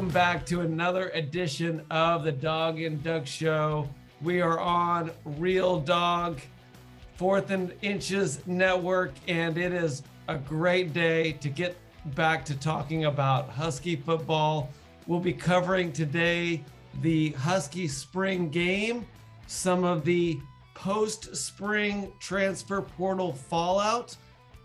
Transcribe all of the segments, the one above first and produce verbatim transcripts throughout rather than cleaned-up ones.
welcome back to another edition of the Dog and Duck Show. We are on Real Dog Fourth and Inches Network, and it is a great day to get back to talking about Husky football. We'll be covering today the Husky spring game, some of the post-spring transfer portal fallout,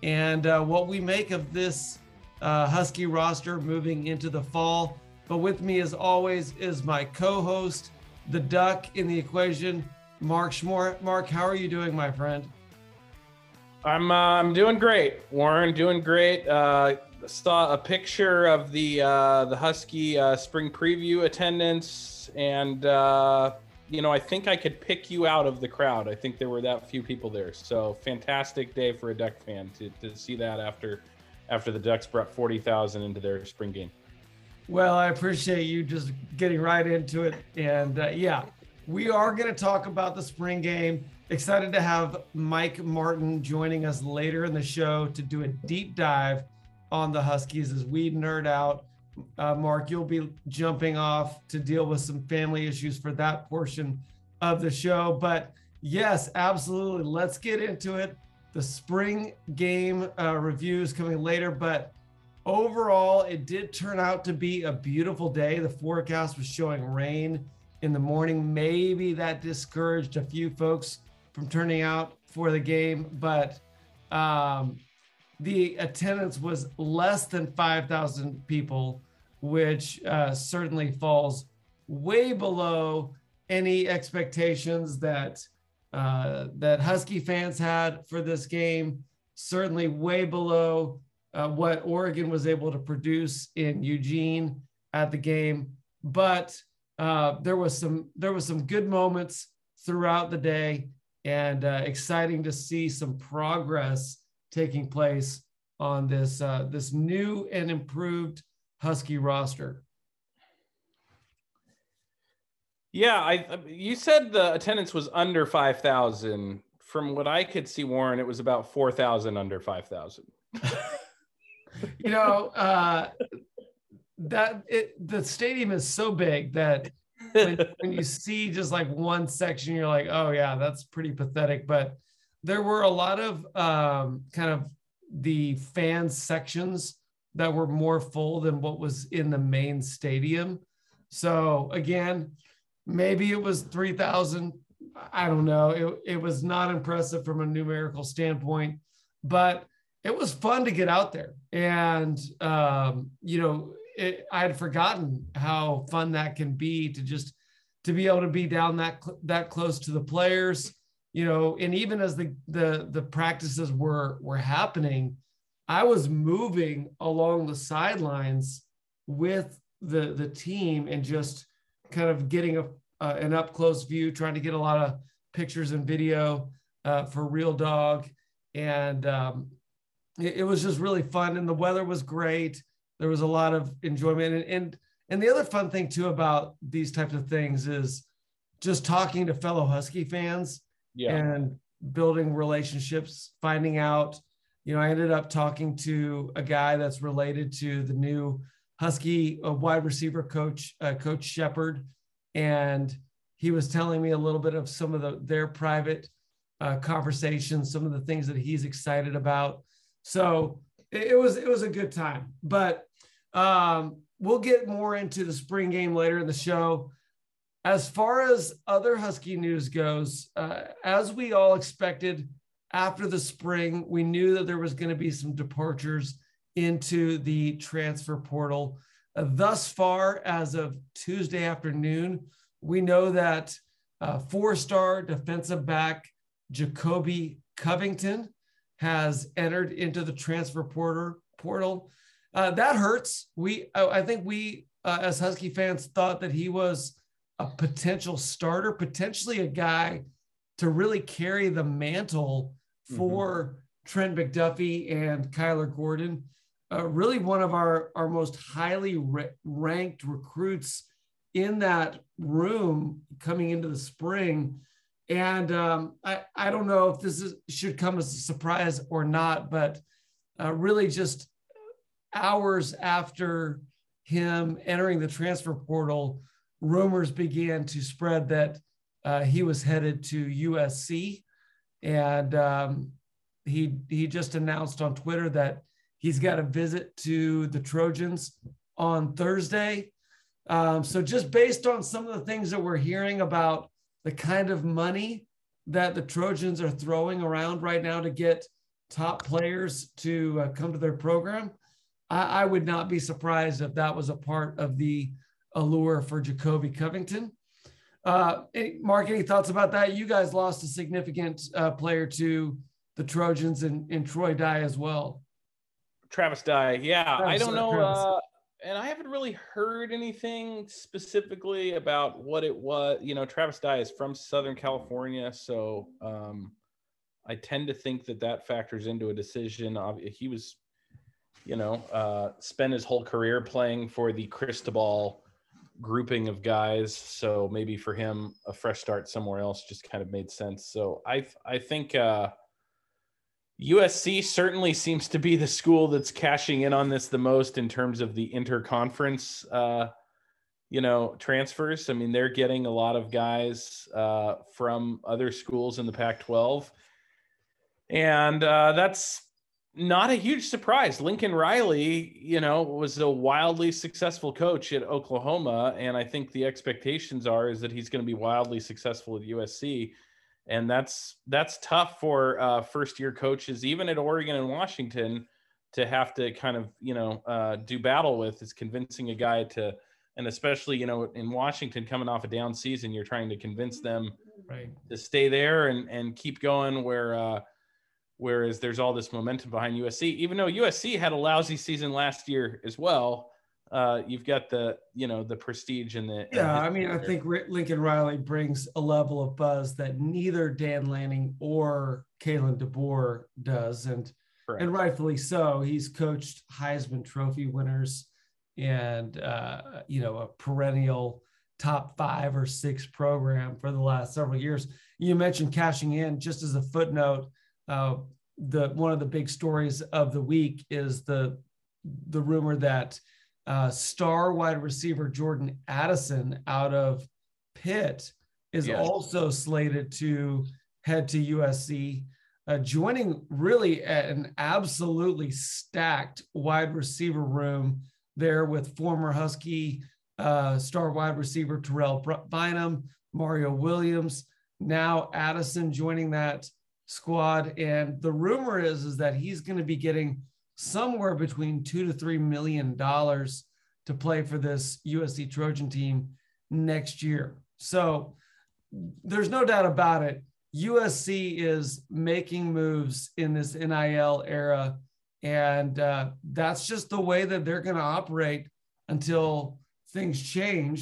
and uh, what we make of this uh, Husky roster moving into the fall. But with me, as always, is my co-host, the duck in the equation, Mark Schmorr. Mark, how are you doing, my friend? I'm uh, I'm doing great, Warren. Doing great. Uh, saw a picture of the uh, the Husky uh, spring preview attendance, and uh, you know, I think I could pick you out of the crowd. I think there were that few people there. So fantastic day for a Duck fan to, to see that after after the Ducks brought forty thousand into their spring game. Well, I appreciate you just getting right into it. And uh, yeah, we are going to talk about the spring game. Excited to have Mike Martin joining us later in the show to do a deep dive on the Huskies as we nerd out. Uh, Mark, you'll be jumping off to deal with some family issues for that portion of the show. But yes, absolutely. Let's get into it. The spring game uh, review is coming later, but overall, it did turn out to be a beautiful day. The forecast was showing rain in the morning. Maybe that discouraged a few folks from turning out for the game, but um, the attendance was less than five thousand people, which uh, certainly falls way below any expectations that uh, that Husky fans had for this game, certainly way below uh, what Oregon was able to produce in Eugene at the game. But uh, there was some there was some good moments throughout the day, and uh, exciting to see some progress taking place on this uh, this new and improved Husky roster. Yeah, I you said the attendance was under five thousand. From what I could see, Warren, it was about four thousand under five thousand. You know, uh, that it, the stadium is so big that when, when you see just like one section, you're like, oh yeah, that's pretty pathetic. But there were a lot of um, kind of the fan sections that were more full than what was in the main stadium. So again, maybe it was three thousand. I don't know. It, it was not impressive from a numerical standpoint, but it was fun to get out there. And, um, you know, it, I had forgotten how fun that can be to just to be able to be down that that close to the players. You know, and even as the, the the practices were were happening, I was moving along the sidelines with the the team and just kind of getting a uh, an up close view, trying to get a lot of pictures and video uh, for Real Dog, and um, it, it was just really fun. And the weather was great. There was a lot of enjoyment, and and and the other fun thing too about these types of things is just talking to fellow Husky fans. Yeah. And building relationships, finding out, you know, I ended up talking to a guy that's related to the new Husky uh, wide receiver coach, uh, Coach Shepard. And he was telling me a little bit of some of the, their private uh, conversations, some of the things that he's excited about. So it, it was, it was a good time, but um, we'll get more into the spring game later in the show. As far as other Husky news goes, uh, as we all expected, after the spring, we knew that there was going to be some departures into the transfer portal. Uh, thus far, as of Tuesday afternoon, we know that uh, four-star defensive back Jacoby Covington has entered into the transfer porter, portal. Uh, that hurts. We, I, I think we, uh, as Husky fans, thought that he was a potential starter, potentially a guy to really carry the mantle for mm-hmm. Trent McDuffie and Kyler Gordon. Uh, really one of our, our most highly re- ranked recruits in that room coming into the spring. And um, I, I don't know if this is, should come as a surprise or not, but uh, really just hours after him entering the transfer portal, rumors began to spread that uh, he was headed to U S C. And um, he, he just announced on Twitter that he's got a visit to the Trojans on Thursday. Um, so just based on some of the things that we're hearing about the kind of money that the Trojans are throwing around right now to get top players to uh, come to their program, I, I would not be surprised if that was a part of the allure for Jacoby Covington. Uh, Mark, any thoughts about that? You guys lost a significant uh, player to the Trojans and, and Troy Dye as well. Travis Dye, yeah. Travis, I don't know. Uh, and I haven't really heard anything specifically about what it was. You know, Travis Dye is from Southern California, so um, I tend to think that that factors into a decision. He was, you know, uh, spent his whole career playing for the Cristobal grouping of guys, so maybe for him a fresh start somewhere else just kind of made sense. So I I think uh, U S C certainly seems to be the school that's cashing in on this the most in terms of the interconference, uh, you know, transfers. I mean, they're getting a lot of guys uh, from other schools in the Pac twelve, and uh, that's not a huge surprise. Lincoln Riley, you know, was a wildly successful coach at Oklahoma, and I think the expectations are is that he's going to be wildly successful at U S C, and that's that's tough for uh, first-year coaches, even at Oregon and Washington, to have to kind of, you know, uh, do battle with. Is convincing a guy to, and especially, you know, in Washington coming off a down season, you're trying to convince them right to stay there and and keep going where. Uh, Whereas there's all this momentum behind U S C, even though U S C had a lousy season last year as well. Uh, you've got the, you know, the prestige and the. Yeah, I mean, I think Lincoln Riley brings a level of buzz that neither Dan Lanning or Kalen DeBoer does, and correct. And rightfully so. He's coached Heisman Trophy winners and uh, you know, a perennial top five or six program for the last several years. You mentioned cashing in. Just as a footnote, Uh, the one of the big stories of the week is the the rumor that uh, star wide receiver Jordan Addison out of Pitt is yes. also slated to head to U S C, uh, joining really an absolutely stacked wide receiver room there with former Husky uh, star wide receiver Terrell Bynum, Mario Williams, now Addison joining that squad. And the rumor is is that he's going to be getting somewhere between two to three million dollars to play for this U S C Trojan team next year. So there's no doubt about it, U S C is making moves in this N I L era, and uh, that's just the way that they're going to operate until things change.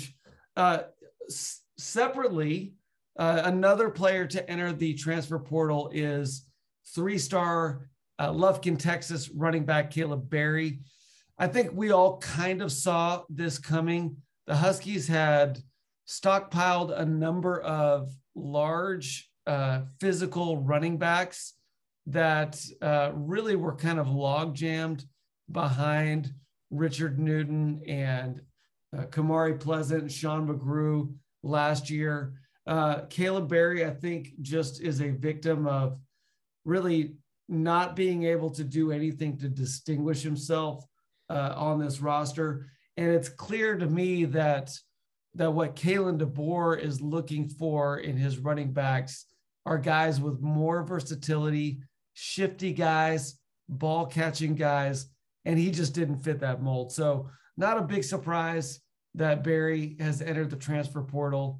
Uh, s- separately Uh, another player to enter the transfer portal is three-star uh, Lufkin, Texas running back Caleb Berry. I think we all kind of saw this coming. The Huskies had stockpiled a number of large uh, physical running backs that uh, really were kind of log jammed behind Richard Newton and uh, Kamari Pleasant, Sean McGrew last year. Uh, Caleb Berry, I think, just is a victim of really not being able to do anything to distinguish himself uh, on this roster. And it's clear to me that that what Kalen DeBoer is looking for in his running backs are guys with more versatility, shifty guys, ball catching guys, and he just didn't fit that mold. So not a big surprise that Berry has entered the transfer portal.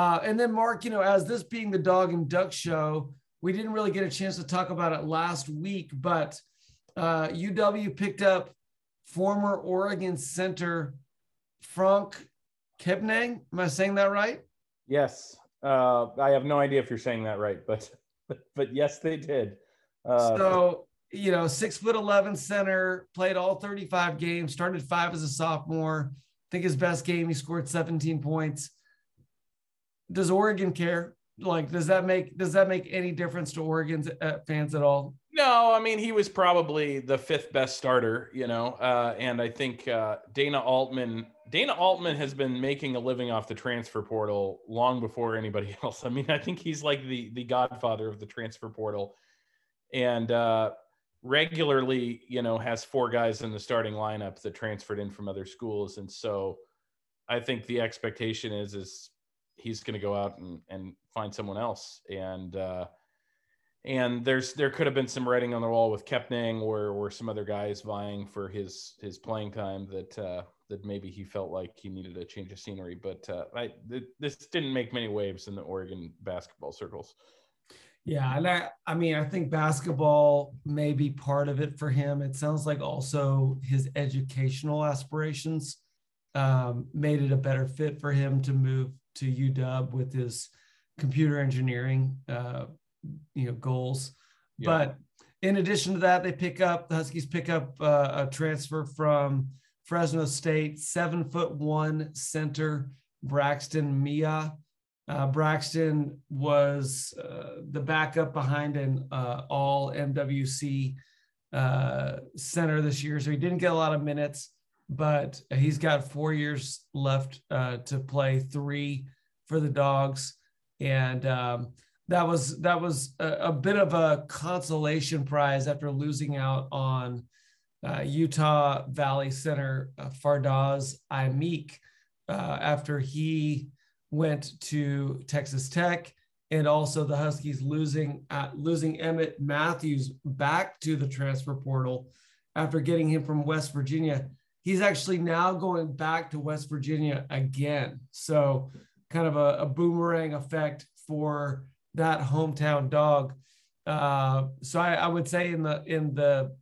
Uh, and then, Mark, you know, as this being the Dog and Duck Show, we didn't really get a chance to talk about it last week, but uh, U W picked up former Oregon center Franck Kepnang. Am I saying that right? Yes. Uh, I have no idea if you're saying that right, but but yes, they did. Uh, so, you know, six foot eleven center, played all thirty-five games, started five as a sophomore. I think his best game, he scored seventeen points. Does Oregon care? like, does that make, does that make any difference to Oregon's uh, fans at all? No, I mean, he was probably the fifth best starter, you know, uh, and I think uh, Dana Altman, Dana Altman has been making a living off the transfer portal long before anybody else. I mean, I think he's like the, the godfather of the transfer portal, and uh, regularly, you know, has four guys in the starting lineup that transferred in from other schools. And so I think the expectation is, is he's going to go out and, and find someone else. And, uh, And there's there could have been some writing on the wall with Kepning or or some other guys vying for his his playing time that uh, that maybe he felt like he needed a change of scenery. But uh, I, th- this didn't make many waves in the Oregon basketball circles. Yeah, and I, I mean, I think basketball may be part of it for him. It sounds like also his educational aspirations um, made it a better fit for him to move to U W with his computer engineering uh you know, goals. Yeah. But in addition to that, they pick up, the Huskies pick up uh, a transfer from Fresno State, seven foot one center, Braxton Mia. Uh, Braxton was uh, the backup behind an uh, all M W C uh, center this year. So he didn't get a lot of minutes, but he's got four years left uh, to play, three for the Dogs. And, um, That was that was a, a bit of a consolation prize after losing out on uh, Utah Valley Center uh, Fardaz Aimik uh, after he went to Texas Tech, and also the Huskies losing uh, losing Emmett Matthews back to the transfer portal after getting him from West Virginia. He's actually now going back to West Virginia again, so kind of a, a boomerang effect for that hometown dog. Uh, so I, I would say in the, in the,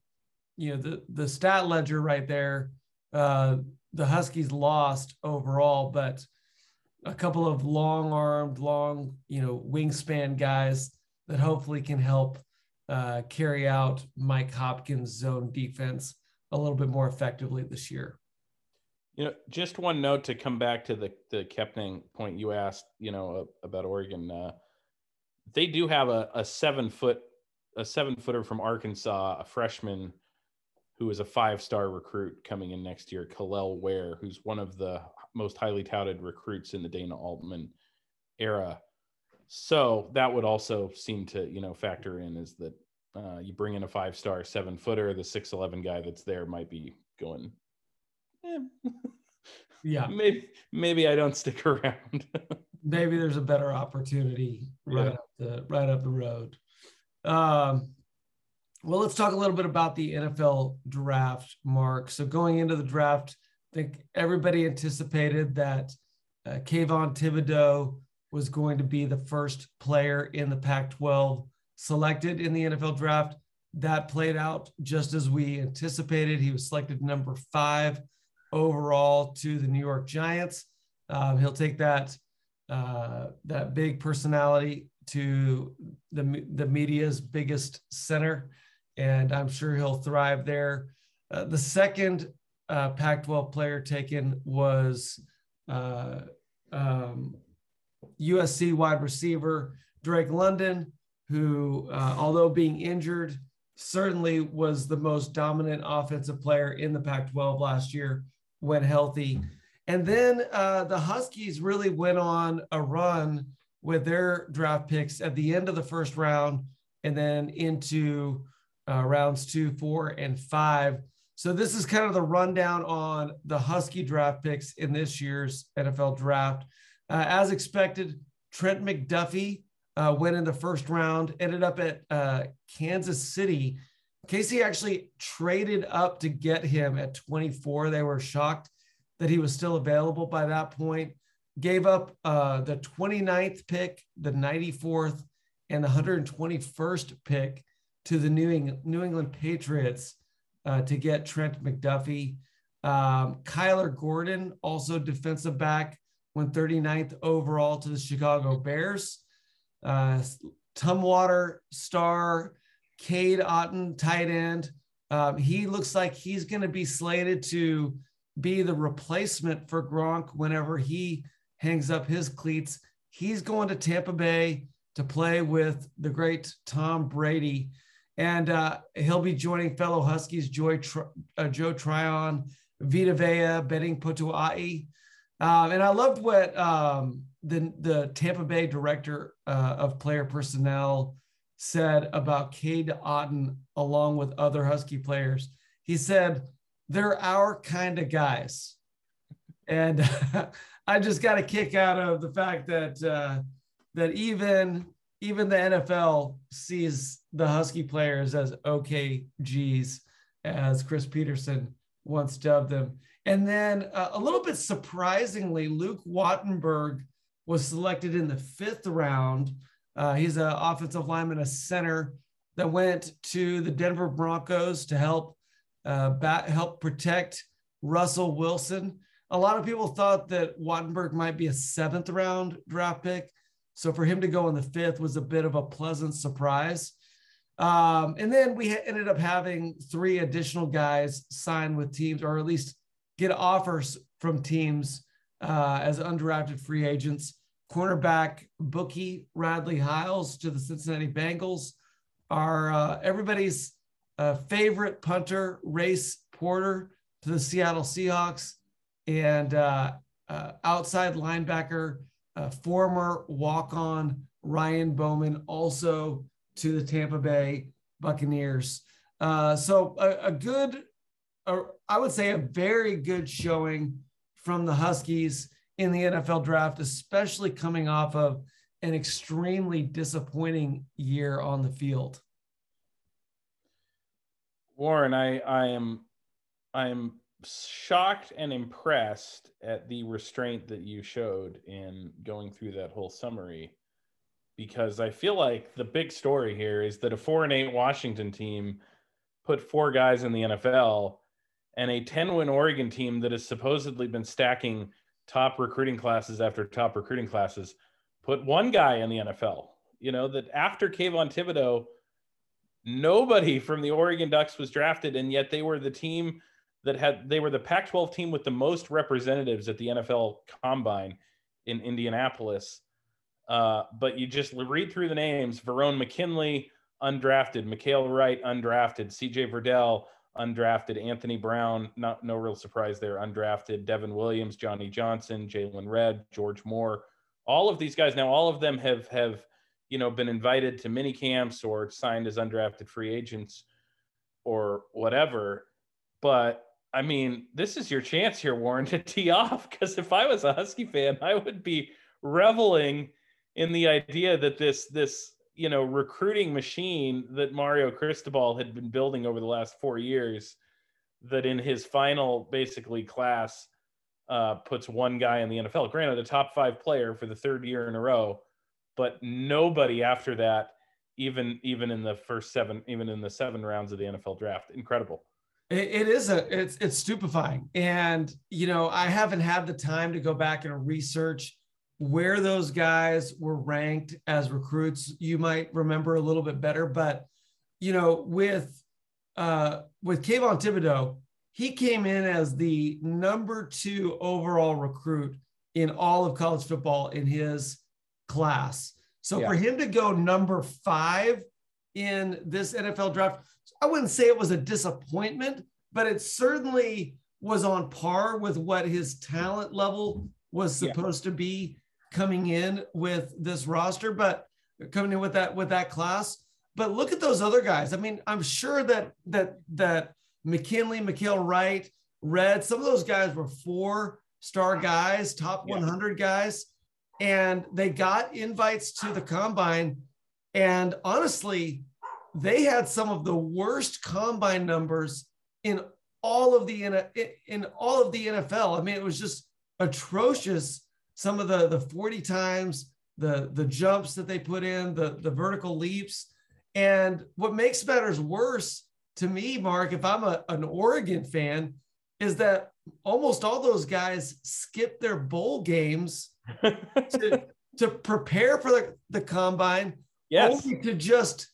you know, the, the stat ledger right there, uh, the Huskies lost overall, but a couple of long armed, long, you know, wingspan guys that hopefully can help uh, carry out Mike Hopkins' zone defense a little bit more effectively this year. You know, just one note to come back to the, the Kepning point you asked, you know, about Oregon. uh, They do have a, a seven foot, a seven footer from Arkansas, a freshman who is a five-star recruit coming in next year, Kalel Ware, who's one of the most highly touted recruits in the Dana Altman era. So that would also seem to, you know, factor in, is that uh, you bring in a five-star seven footer, the six eleven guy that's there might be going, eh. Yeah, maybe, maybe I don't stick around. Maybe there's a better opportunity right, yeah. up, the, right up the road. Um, well, let's talk a little bit about the N F L draft, Mark. So going into the draft, I think everybody anticipated that uh, Kayvon Thibodeaux was going to be the first player in the Pac twelve selected in the N F L draft. That played out just as we anticipated. He was selected number five overall to the New York Giants. Um, he'll take that Uh, that big personality to the, the media's biggest center, and I'm sure he'll thrive there. Uh, the second uh, Pac twelve player taken was uh, um, U S C wide receiver Drake London, who, uh, although being injured, certainly was the most dominant offensive player in the Pac twelve last year when healthy. And then uh, the Huskies really went on a run with their draft picks at the end of the first round and then into uh, rounds two, four, and five. So this is kind of the rundown on the Husky draft picks in this year's N F L draft. Uh, as expected, Trent McDuffie uh, went in the first round, ended up at uh, Kansas City. K C actually traded up to get him at twenty-four. They were shocked that he was still available by that point. Gave up uh, the twenty-ninth pick, the ninety-fourth, and the one hundred twenty-first pick to the New England, New England Patriots uh, to get Trent McDuffie. Um, Kyler Gordon, also defensive back, went thirty-ninth overall to the Chicago Bears. Uh, Tumwater star Cade Otten, tight end. Um, he looks like he's going to be slated to be the replacement for Gronk whenever he hangs up his cleats. He's going to Tampa Bay to play with the great Tom Brady. And uh, he'll be joining fellow Huskies, Joy, uh, Joe Tryon, Vita Vea, Benning Potua'i. Um, and I loved what um, the, the Tampa Bay director uh, of player personnel said about Cade Otten, along with other Husky players. He said, they're our kind of guys. And I just got a kick out of the fact that uh, that even – even the N F L sees the Husky players as O K Gs, as Chris Peterson once dubbed them. And then uh, a little bit surprisingly, Luke Wattenberg was selected in the fifth round. Uh, he's an offensive lineman, a center that went to the Denver Broncos to help uh, bat, help protect Russell Wilson. A lot of people thought that Wattenberg might be a seventh round draft pick. So for him to go in the fifth was a bit of a pleasant surprise. Um, and then we ha- ended up having three additional guys sign with teams, or at least get offers from teams uh, as undrafted free agents. Cornerback Bookie Radley-Hiles to the Cincinnati Bengals. Our uh, everybody's uh, favorite punter, Race Porter, to the Seattle Seahawks. And uh, uh, outside linebacker, Uh, former walk-on Ryan Bowman, also to the Tampa Bay Buccaneers. Uh, so a, a good, a, I would say a very good showing from the Huskies in the N F L draft, especially coming off of an extremely disappointing year on the field. Warren, I, I am, I am shocked and impressed at the restraint that you showed in going through that whole summary, because I feel like the big story here is that a four and eight Washington team put four guys in the N F L, and a ten win Oregon team that has supposedly been stacking top recruiting classes after top recruiting classes put one guy in the N F L. You know, that after Kayvon Thibodeaux, nobody from the Oregon Ducks was drafted, and yet they were the team that had, they were the Pac twelve team with the most representatives at the N F L Combine in Indianapolis. Uh, but you just read through the names: Verone McKinley, undrafted; Mykael Wright, undrafted; C J Verdell, undrafted; Anthony Brown, not no real surprise there, undrafted; Devin Williams, Johnny Johnson, Jalen Redd, George Moore. All of these guys now, all of them have have you know been invited to mini camps or signed as undrafted free agents or whatever. But I mean, this is your chance here, Warren, to tee off, because if I was a Husky fan, I would be reveling in the idea that this, this you know, recruiting machine that Mario Cristobal had been building over the last four years, that in his final, basically, class uh, puts one guy in the N F L. Granted, a top five player for the third year in a row, but nobody after that, even even in the first seven, even in the seven rounds of the N F L draft. Incredible. It is a, it's, it's stupefying. And, you know, I haven't had the time to go back and research where those guys were ranked as recruits. You might remember a little bit better, but, you know, with, uh, with Kayvon Thibodeaux, he came in as the number two overall recruit in all of college football in his class. So yeah. For him to go number five in this N F L draft, I wouldn't say it was a disappointment, but it certainly was on par with what his talent level was supposed yeah. to be coming in with this roster, but coming in with that, with that class. But look at those other guys. I mean, I'm sure that, that, that McKinley, Mykael Wright, Redd, some of those guys were four star guys, top yeah. one hundred guys, and they got invites to the combine. And honestly, they had some of the worst combine numbers in all of the in all of the N F L. I mean, it was just atrocious. Some of the the forty times, the the jumps that they put in, the the vertical leaps. And what makes matters worse to me, Mark, if I'm a, an Oregon fan, is that almost all those guys skipped their bowl games to to prepare for the, the combine, yes, only to just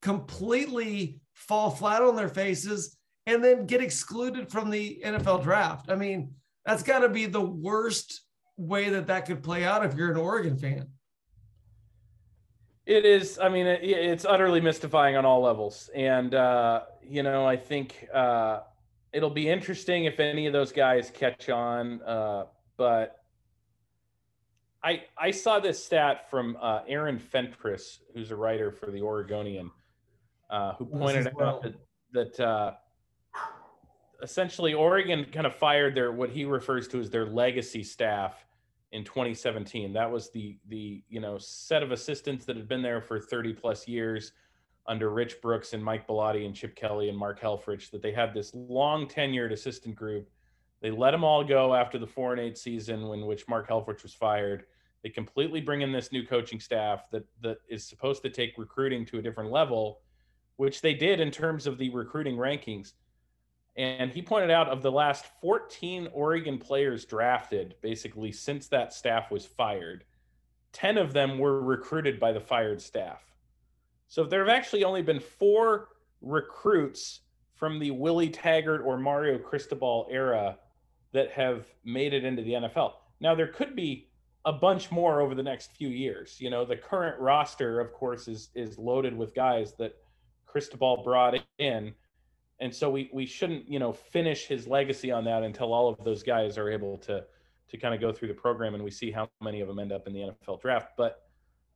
completely fall flat on their faces and then get excluded from the N F L draft. I mean, that's got to be the worst way that that could play out if you're an Oregon fan. It is. I mean, it, it's utterly mystifying on all levels. And, uh, you know, I think uh, it'll be interesting if any of those guys catch on. Uh, but I I saw this stat from uh, Aaron Fentress, who's a writer for The Oregonian, uh, who pointed out that, that uh, essentially Oregon kind of fired their what he refers to as their legacy staff in twenty seventeen. That was the the you know set of assistants that had been there for thirty plus years under Rich Brooks and Mike Bellotti and Chip Kelly and Mark Helfrich, that they had this long tenured assistant group. They let them all go after the four and eight season, in which Mark Helfrich was fired. They completely bring in this new coaching staff that that is supposed to take recruiting to a different level, which they did in terms of the recruiting rankings. And he pointed out, of the last fourteen Oregon players drafted, basically since that staff was fired, ten of them were recruited by the fired staff. So there have actually only been four recruits from the Willie Taggart or Mario Cristobal era that have made it into the N F L. Now, there could be a bunch more over the next few years. You know, the current roster, of course, is is loaded with guys that Cristobal brought in. And so we we shouldn't, you know, finish his legacy on that until all of those guys are able to to kind of go through the program and we see how many of them end up in the N F L draft. But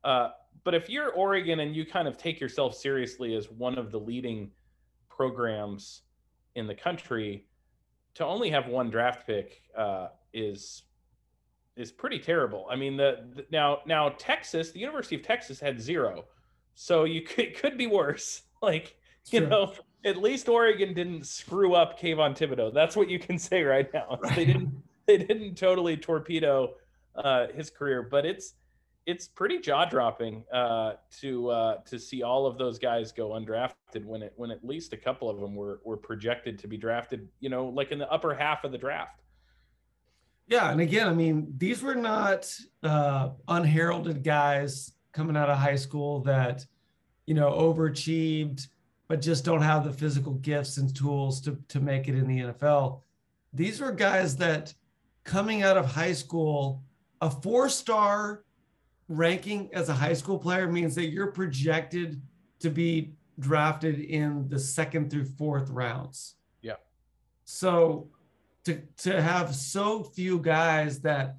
uh, but if you're Oregon and you kind of take yourself seriously as one of the leading programs in the country, to only have one draft pick uh, is is pretty terrible. I mean, the, the now now Texas, the University of Texas had zero, so you could could be worse. Like you Sure. know. At least Oregon didn't screw up Kayvon Thibodeaux. That's what you can say right now. Right. They didn't. They didn't totally torpedo uh, his career, but it's it's pretty jaw dropping uh, to uh, to see all of those guys go undrafted when it when at least a couple of them were were projected to be drafted. You know, like in the upper half of the draft. Yeah, and again, I mean, these were not uh, unheralded guys coming out of high school that, you know, overachieved, but just don't have the physical gifts and tools to, to make it in the N F L. These were guys that coming out of high school, a four-star ranking as a high school player means that you're projected to be drafted in the second through fourth rounds. Yeah. So to, to have so few guys that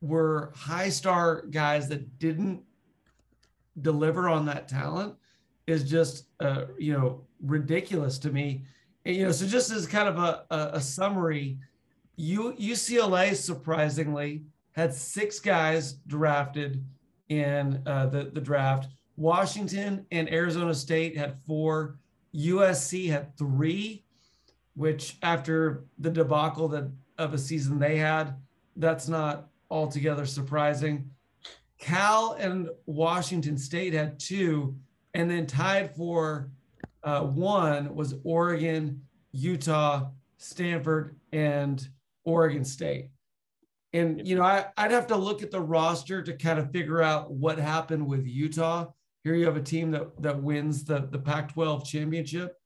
were high-star guys that didn't deliver on that talent is just, uh, you know, ridiculous to me. And, you know, so just as kind of a, a, a summary, U, UCLA surprisingly had six guys drafted in uh, the, the draft. Washington and Arizona State had four. U S C had three, which after the debacle that of a season they had, that's not altogether surprising. Cal and Washington State had two. And then tied for uh, one was Oregon, Utah, Stanford, and Oregon State. And, you know, I, I'd have to look at the roster to kind of figure out what happened with Utah. Here you have a team that, that wins the, the Pac twelve championship.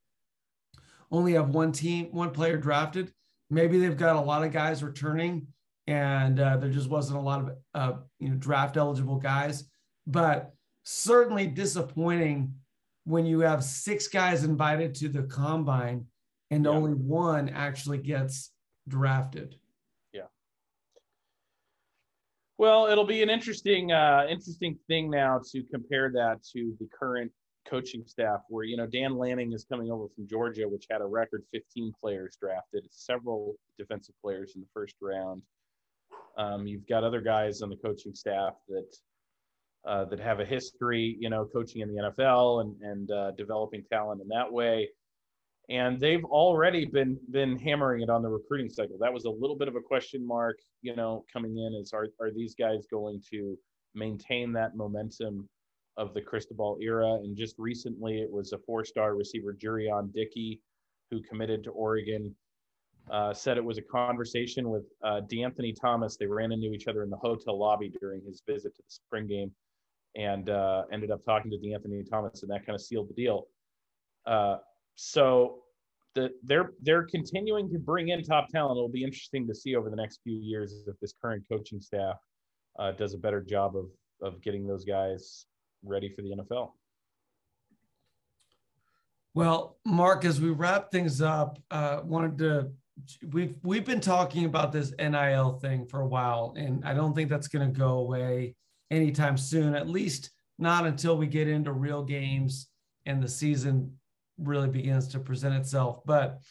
Only have one team, one player drafted. Maybe they've got a lot of guys returning, and uh, there just wasn't a lot of, uh, you know, draft-eligible guys. But certainly disappointing when you have six guys invited to the combine and yeah. only one actually gets drafted. Yeah. Well, it'll be an interesting, uh, interesting thing now to compare that to the current coaching staff where, you know, Dan Lanning is coming over from Georgia, which had a record fifteen players drafted, several defensive players in the first round. Um, you've got other guys on the coaching staff that, Uh, that have a history, you know, coaching in the N F L and, and uh, developing talent in that way. And they've already been been hammering it on the recruiting cycle. That was a little bit of a question mark, you know, coming in is are, are these guys going to maintain that momentum of the Cristobal era? And just recently it was a four-star receiver, Jurion Dickey, who committed to Oregon, uh, said it was a conversation with uh, DeAnthony Thomas. They ran into each other in the hotel lobby during his visit to the spring game, and uh, ended up talking to DeAnthony Thomas, and that kind of sealed the deal. Uh, so the, they're they're continuing to bring in top talent. It'll be interesting to see over the next few years if this current coaching staff uh, does a better job of of getting those guys ready for the N F L. Well, Mark, as we wrap things up, uh, wanted to, we've, we've been talking about this N I L thing for a while, and I don't think that's going to go away anytime soon, at least not until we get into real games and the season really begins to present itself. But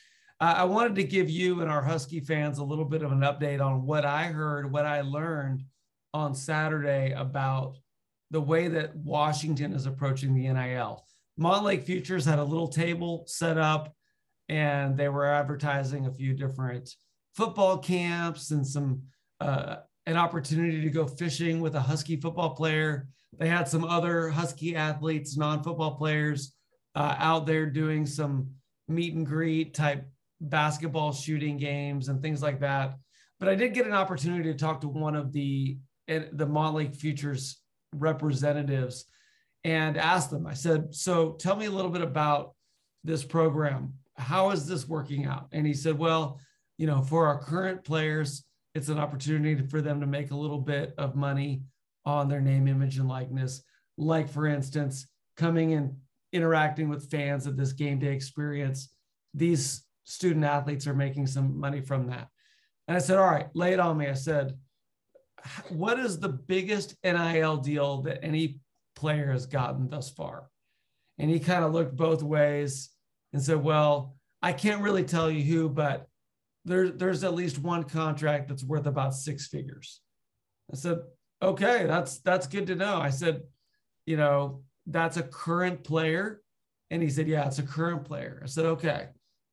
uh, I wanted to give you and our Husky fans a little bit of an update on what I heard, what I learned on Saturday about the way that Washington is approaching the N I L. Montlake Futures had a little table set up, and they were advertising a few different football camps and some uh, an opportunity to go fishing with a Husky football player. They had some other Husky athletes, non-football players, uh, out there doing some meet and greet type basketball shooting games and things like that. But I did get an opportunity to talk to one of the the Montlake Futures representatives and asked them, I said, so tell me a little bit about this program. How is this working out? And he said, well, you know, for our current players, it's an opportunity for them to make a little bit of money on their name, image, and likeness. Like, for instance, coming and interacting with fans at this game day experience, these student athletes are making some money from that. And I said, all right, lay it on me. I said, what is the biggest N I L deal that any player has gotten thus far? And he kind of looked both ways and said, well, I can't really tell you who, but there, there's at least one contract that's worth about six figures. I said, okay, that's, that's good to know. I said, you know, that's a current player. And he said, yeah, it's a current player. I said, okay.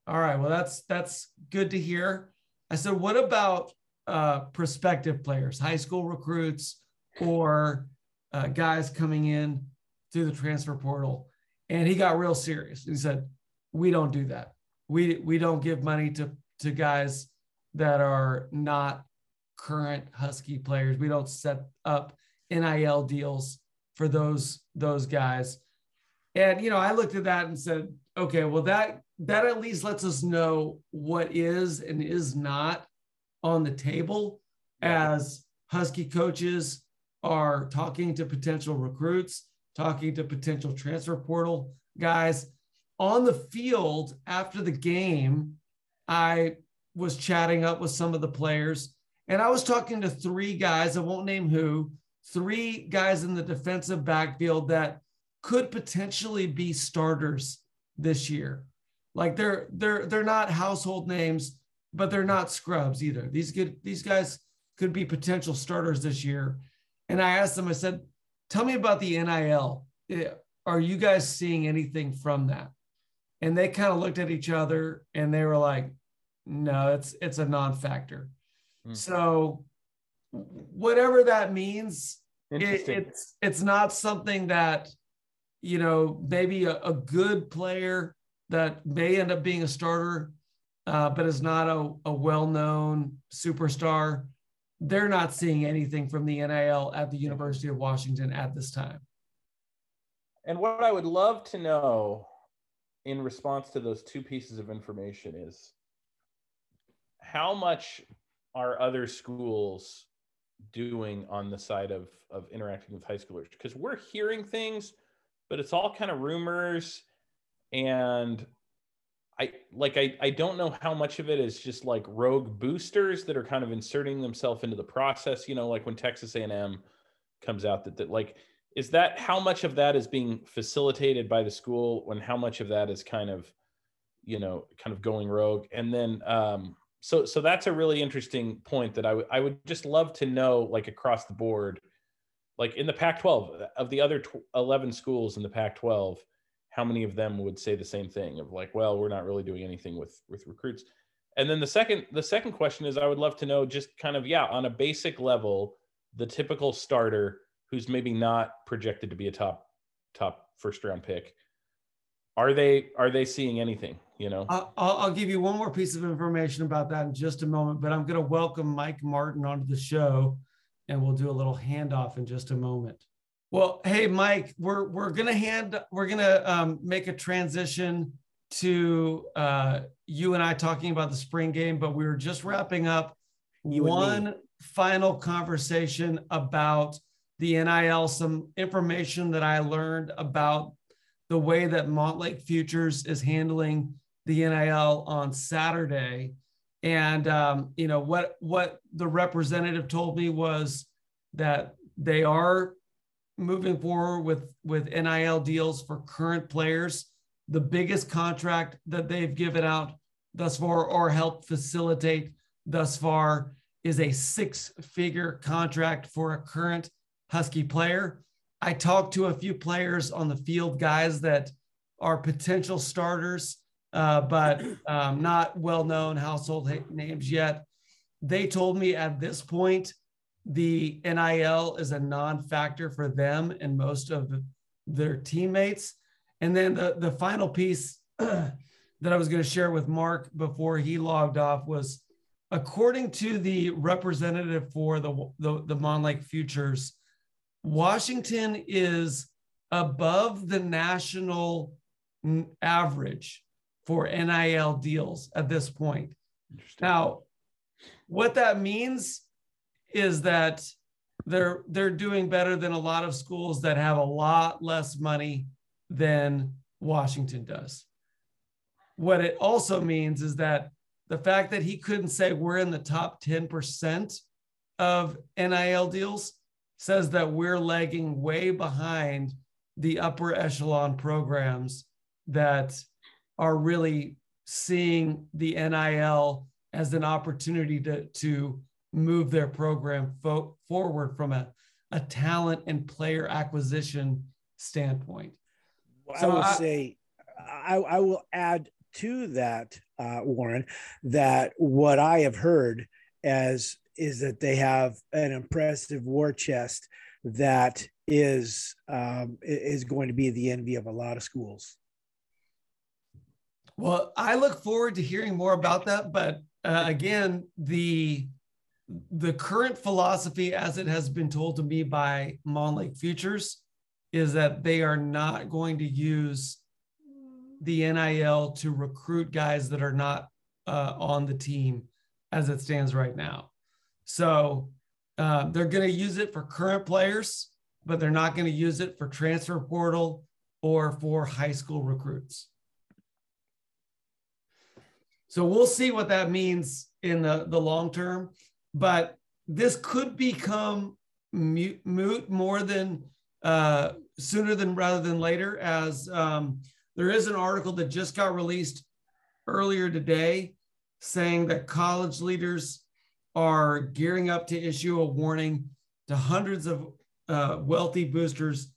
All right. Well, that's, that's good to hear. I said, what about uh, prospective players, high school recruits, or uh, guys coming in through the transfer portal? And he got real serious. He said, we don't do that. We, we don't give money to, to guys that are not current Husky players. We don't set up N I L deals for those, those guys. And, you know, I looked at that and said, okay, well, that, that at least lets us know what is and is not on the table as Husky coaches are talking to potential recruits, talking to potential transfer portal guys. On the field after the game, I was chatting up with some of the players, and I was talking to three guys, I won't name who, three guys in the defensive backfield that could potentially be starters this year. Like, they're they're they're not household names, but they're not scrubs either. These could, these guys could be potential starters this year. And I asked them, I said, tell me about the N I L. Are you guys seeing anything from that? And they kind of looked at each other and they were like, no, it's it's a non-factor. Mm. So whatever that means, it, it's it's not something that, you know, maybe a, a good player that may end up being a starter, uh, but is not a, a well-known superstar. They're not seeing anything from the N I L at the University of Washington at this time. And what I would love to know in response to those two pieces of information is, how much are other schools doing on the side of, of interacting with high schoolers? Because we're hearing things, but it's all kind of rumors. And I like, I, I don't know how much of it is just like rogue boosters that are kind of inserting themselves into the process, you know, like when Texas A and M comes out that, that like, is that how much of that is being facilitated by the school, and how much of that is kind of, you know, kind of going rogue? And then, um, So so that's a really interesting point that I, w- I would just love to know, like, across the board, like in the Pac twelve, of the other tw- eleven schools in the Pac twelve, how many of them would say the same thing of like, well, we're not really doing anything with, with recruits. And then the second, the second question is, I would love to know just kind of, yeah, on a basic level, the typical starter who's maybe not projected to be a top, top first round pick, are they, are they seeing anything? You know, I'll, I'll give you one more piece of information about that in just a moment, but I'm going to welcome Mike Martin onto the show, and we'll do a little handoff in just a moment. Well, hey, Mike, we're we're going to hand we're going to um, make a transition to uh, you and I talking about the spring game, but we were just wrapping up you one final conversation about the N I L some information that I learned about the way that Montlake Futures is handling the N I L on Saturday. And, um, you know, what, what the representative told me was that they are moving forward with, with N I L deals for current players. The biggest contract that they've given out thus far, or helped facilitate thus far, is a six-figure contract for a current Husky player. I talked to a few players on the field, guys that are potential starters, uh, but um, not well-known household names yet. They told me at this point, the N I L is a non-factor for them and most of their teammates. And then the, the final piece that I was going to share with Mark before he logged off was, according to the representative for the, the, the Montlake Futures, Washington is above the national average for N I L deals at this point. Now, what that means is that they're, they're doing better than a lot of schools that have a lot less money than Washington does. What it also means is that the fact that he couldn't say we're in the top ten percent of N I L deals says that we're lagging way behind the upper echelon programs that are really seeing the N I L as an opportunity to, to move their program fo- forward from a, a talent and player acquisition standpoint. Well, so I will I, say, I, I will add to that, uh, Warren, that what I have heard as is that they have an impressive war chest that is um, is going to be the envy of a lot of schools. Well, I look forward to hearing more about that. But uh, again, the the current philosophy, as it has been told to me by Montlake Futures, is that they are not going to use the N I L to recruit guys that are not uh, on the team as it stands right now. So uh, they're going to use it for current players, but they're not going to use it for transfer portal or for high school recruits. So we'll see what that means in the, the long term, but this could become moot more than uh, sooner than rather than later, as um, there is an article that just got released earlier today saying that college leaders are gearing up to issue a warning to hundreds of uh, wealthy boosters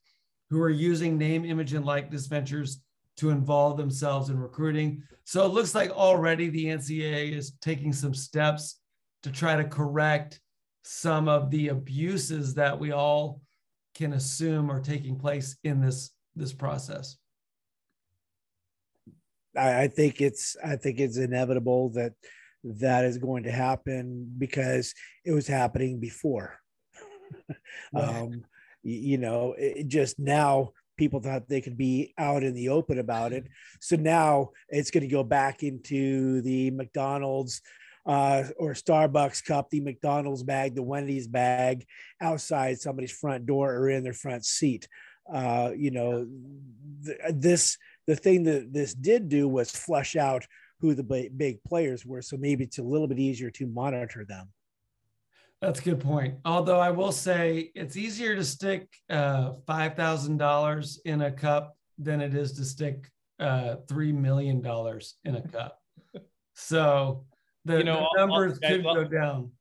who are using name, image, and likeness ventures to involve themselves in recruiting. So it looks like already the N C double A is taking some steps to try to correct some of the abuses that we all can assume are taking place in this, this process. I, I think it's, I think it's inevitable that that is going to happen, because it was happening before. um, you know, it just now people thought they could be out in the open about it. So now it's going to go back into the McDonald's uh, or Starbucks cup, the McDonald's bag, the Wendy's bag outside somebody's front door or in their front seat. Uh, you know, th- this, the thing that this did do was flush out who the big players were. So maybe it's a little bit easier to monitor them. That's a good point. Although I will say it's easier to stick uh, five thousand dollars in a cup than it is to stick uh, three million dollars in a cup. So the, you know, the numbers all, all, could all, go down.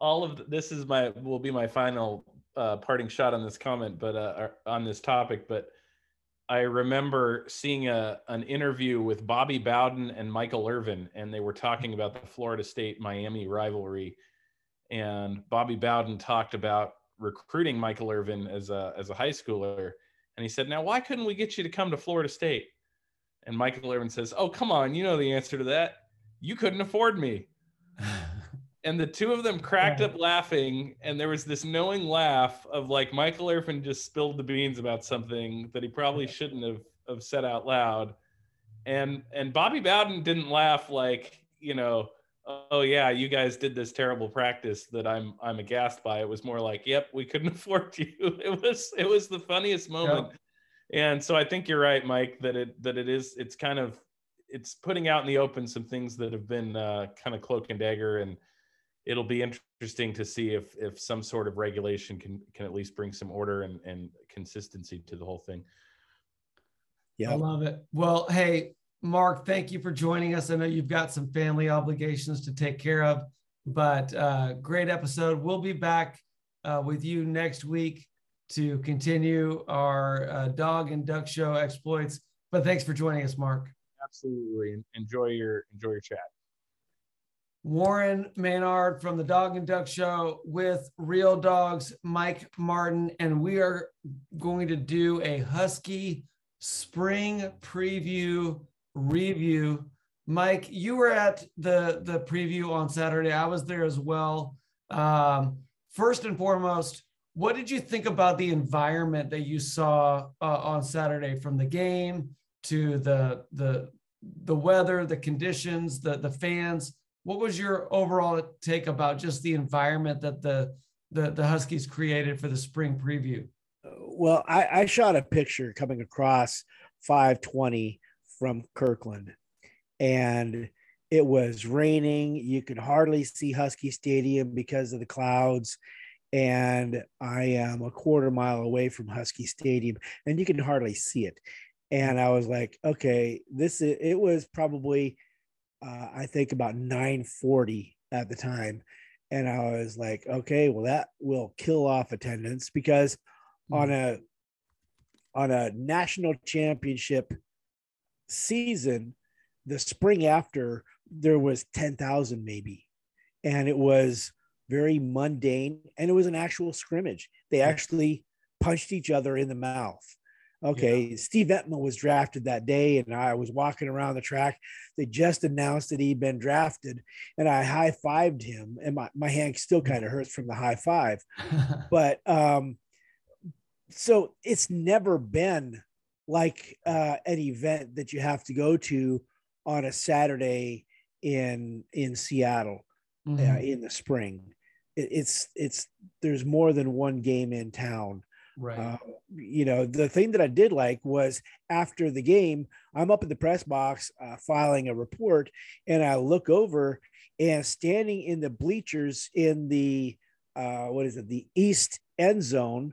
All of the, this is my, will be my final uh, parting shot on this comment, but uh, on this topic, but I remember seeing a, an interview with Bobby Bowden and Michael Irvin, and they were talking about the Florida State-Miami rivalry. And Bobby Bowden talked about recruiting Michael Irvin as a, as a high schooler. And he said, now, why couldn't we get you to come to Florida State? And Michael Irvin says, oh, come on, you know the answer to that. You couldn't afford me. And the two of them cracked yeah. up laughing, and there was this knowing laugh of like Michael Irvin just spilled the beans about something that he probably shouldn't have, have said out loud. And and Bobby Bowden didn't laugh like, you know, oh yeah, you guys did this terrible practice that I'm I'm aghast by. It was more like, yep, we couldn't afford you. It was it was the funniest moment. Yeah. And so I think you're right, Mike, that it that it is it's kind of it's putting out in the open some things that have been uh, kind of cloak and dagger, and it'll be interesting to see if if some sort of regulation can can at least bring some order and, and consistency to the whole thing. Yeah, I love it. Well, hey, Mark, thank you for joining us. I know you've got some family obligations to take care of, but uh, great episode. We'll be back uh, with you next week to continue our uh, Dog and Duck Show exploits. But thanks for joining us, Mark. Absolutely. Enjoy your enjoy your chat. Warren Maynard from the Dog and Duck Show with Real Dog's Mike Martin, and we are going to do a Husky spring preview review. Mike, you were at the the preview on Saturday. I was there as well. Um, first and foremost, what did you think about the environment that you saw uh, on Saturday, from the game to the the the weather, the conditions, the the fans? What was your overall take about just the environment that the the, the Huskies created for the spring preview? Well, I, I shot a picture coming across five twenty from Kirkland, and it was raining. You could hardly see Husky Stadium because of the clouds, and I am a quarter mile away from Husky Stadium, and you can hardly see it. And I was like, okay, this is, it was probably Uh, I think about nine forty at the time. And I was like, okay, well, that will kill off attendance, because mm-hmm. on a, on a national championship season, the spring after, there was ten thousand maybe. And it was very mundane, and it was an actual scrimmage. They actually punched each other in the mouth. Okay, yeah. Steve Etman was drafted that day, and I was walking around the track. They just announced that he'd been drafted, and I high-fived him, and my, my hand still kind of hurts from the high five. But um, so it's never been like uh, an event that you have to go to on a Saturday in in Seattle mm-hmm. uh, in the spring. It, it's it's there's more than one game in town. Right. Uh, you know, the thing that I did like was, after the game, I'm up in the press box uh, filing a report, and I look over, and standing in the bleachers in the, uh, what is it, the east end zone,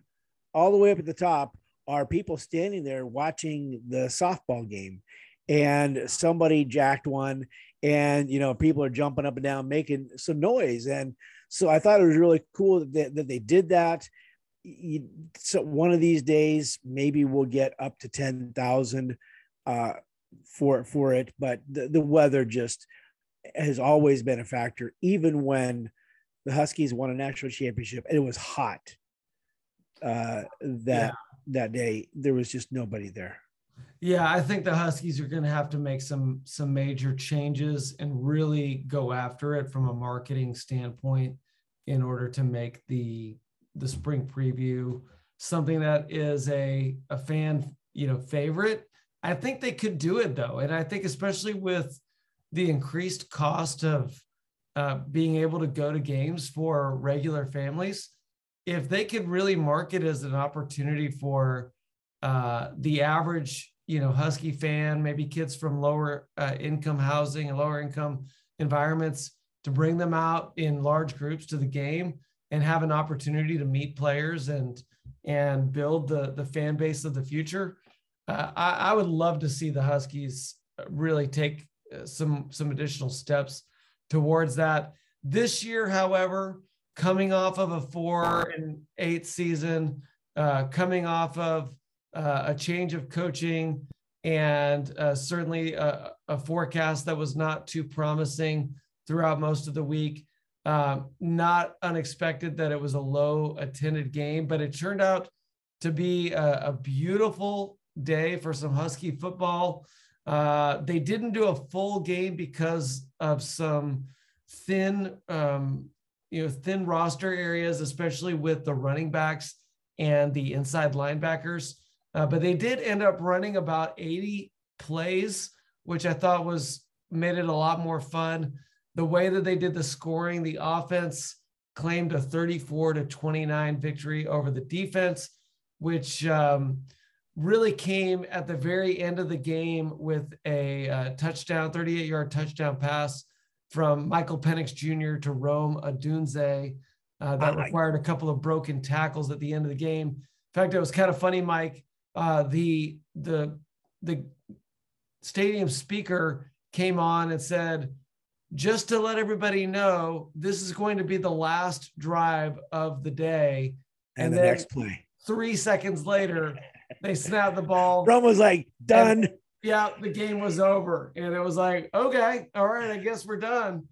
all the way up at the top, are people standing there watching the softball game. And somebody jacked one, and, you know, people are jumping up and down, making some noise. And so I thought it was really cool that they, that they did that. You, so one of these days, maybe we'll get up to ten thousand uh, for, for it. But the, the weather just has always been a factor. Even when the Huskies won a national championship, and it was hot uh, that, yeah. that day, there was just nobody there. Yeah, I think the Huskies are going to have to make some, some major changes and really go after it from a marketing standpoint in order to make the the spring preview something that is a a fan you know favorite. I think they could do it though, and I think especially with the increased cost of uh, being able to go to games for regular families, if they could really market as an opportunity for uh, the average you know Husky fan, maybe kids from lower uh, income housing and lower income environments, to bring them out in large groups to the game and have an opportunity to meet players and and build the, the fan base of the future. Uh, I, I would love to see the Huskies really take some, some additional steps towards that. This year, however, coming off of a four and eight season, uh, coming off of uh, a change of coaching, and uh, certainly a, a forecast that was not too promising throughout most of the week, Um, not unexpected that it was a low attended game, but it turned out to be a, a beautiful day for some Husky football. Uh, they didn't do a full game because of some thin, um, you know, thin roster areas, especially with the running backs and the inside linebackers. Uh, but they did end up running about eighty plays, which I thought was made it a lot more fun the way that they did the scoring, the offense claimed a thirty-four to twenty-nine victory over the defense, which um, really came at the very end of the game with a uh, touchdown, thirty-eight yard touchdown pass from Michael Penix Junior to Rome Odunze uh, that I, required a couple of broken tackles at the end of the game. In fact, it was kind of funny, Mike, uh, the, the, the stadium speaker came on and said, "Just to let everybody know, this is going to be the last drive of the day." And, and the then next play, three seconds later, they snapped the ball. Rome was like, done. And, yeah, the game was over. And it was like, okay, all right, I guess we're done.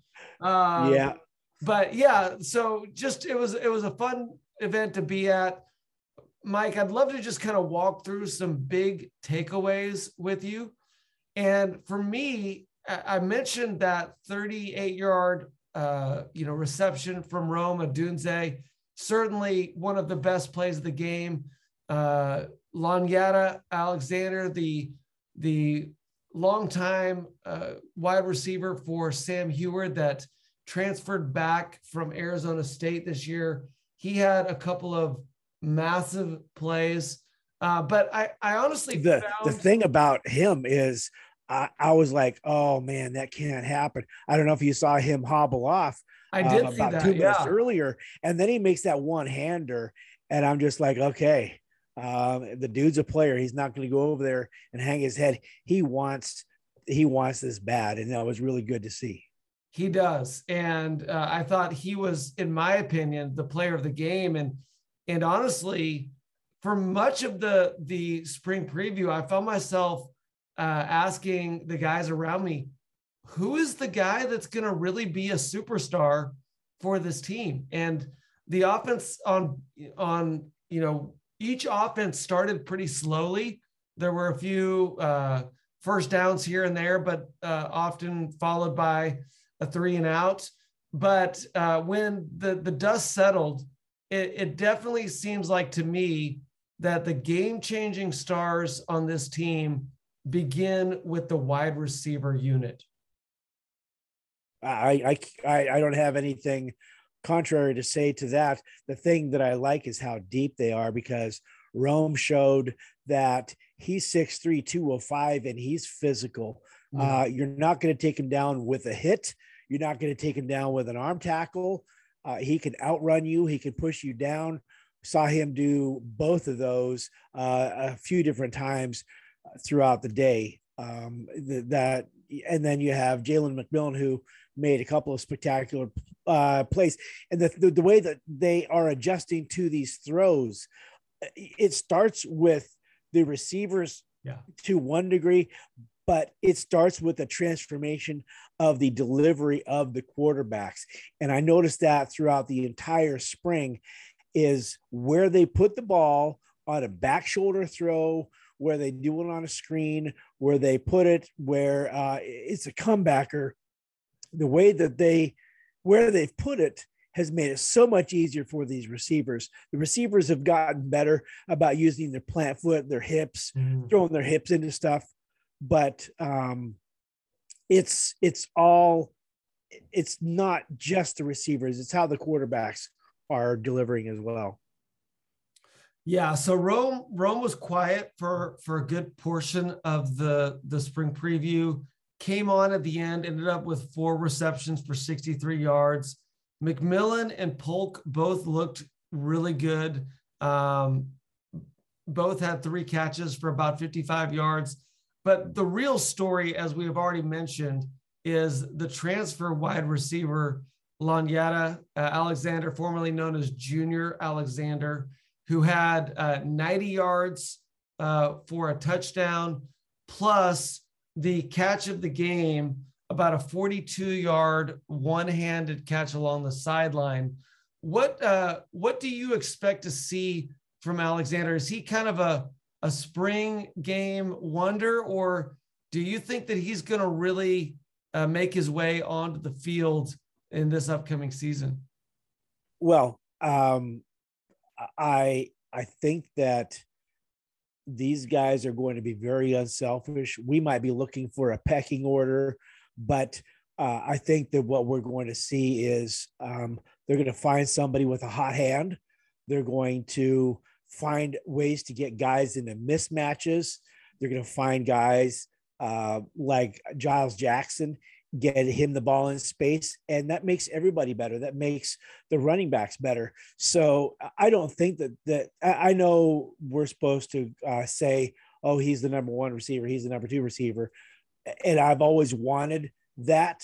Um, yeah. But yeah, so just, it was, it was a fun event to be at. Mike, I'd love to just kind of walk through some big takeaways with you. And for me, I mentioned that thirty-eight yard, uh, you know, reception from Rome Odunze, certainly one of the best plays of the game. Uh, Lanyata Alexander, the, the longtime uh, wide receiver for Sam Huard that transferred back from Arizona State this year. He had a couple of massive plays, uh, but I, I honestly the, found- the thing about him is, I, I was like, oh man, that can't happen. I don't know if you saw him hobble off. I did um, see about that, two minutes yeah. earlier, and then he makes that one-hander, and I'm just like, okay, um, the dude's a player. He's not going to go over there and hang his head. He wants, he wants this bad, and that was really good to see. He does, and uh, I thought he was, in my opinion, the player of the game, and and honestly, for much of the the spring preview, I found myself Uh, asking the guys around me, who is the guy that's going to really be a superstar for this team? And the offense on, on, you know, each offense started pretty slowly. There were a few uh, first downs here and there, but uh, often followed by a three and out. But uh, when the, the dust settled, it, it definitely seems like to me that the game-changing stars on this team begin with the wide receiver unit. I, I, I don't have anything contrary to say to that. The thing that I like is how deep they are, because Rome showed that he's six three, two oh five, and he's physical. Mm-hmm. Uh, you're not going to take him down with a hit. You're not going to take him down with an arm tackle. Uh, he can outrun you. He can push you down. Saw him do both of those uh, a few different times throughout the day. Um, th- that, and then you have Jalen McMillan, who made a couple of spectacular uh, plays. And the, the, the way that they are adjusting to these throws, it starts with the receivers yeah. to one degree, but it starts with the transformation of the delivery of the quarterbacks. And I noticed that throughout the entire spring is where they put the ball on a back shoulder throw, where they do it on a screen, where they put it, where uh, it's a comebacker. The way that they, where they've put it has made it so much easier for these receivers. The receivers have gotten better about using their plant foot, their hips, mm. throwing their hips into stuff. But um, it's, it's all, it's not just the receivers. It's how the quarterbacks are delivering as well. Yeah, so Rome Rome was quiet for, for a good portion of the, the spring preview, came on at the end, ended up with four receptions for sixty-three yards. McMillan and Polk both looked really good. Um, both had three catches for about fifty-five yards. But the real story, as we have already mentioned, is the transfer wide receiver, Lanyata uh, Alexander, formerly known as Junior Alexander, who had uh, ninety yards uh, for a touchdown, plus the catch of the game, about a forty-two yard one-handed catch along the sideline. What uh, what do you expect to see from Alexander? Is he kind of a, a spring game wonder, or do you think that he's going to really uh, make his way onto the field in this upcoming season? Well, um... I I think that these guys are going to be very unselfish. We might be looking for a pecking order, but Uh, I think that what we're going to see is um, they're going to find somebody with a hot hand. They're going to find ways to get guys into mismatches. They're going to find guys uh, like Giles Jackson, get him the ball in space, and that makes everybody better. That makes the running backs better. So I don't think that that I know we're supposed to uh, say, oh, he's the number one receiver, he's the number two receiver. And I've always wanted that,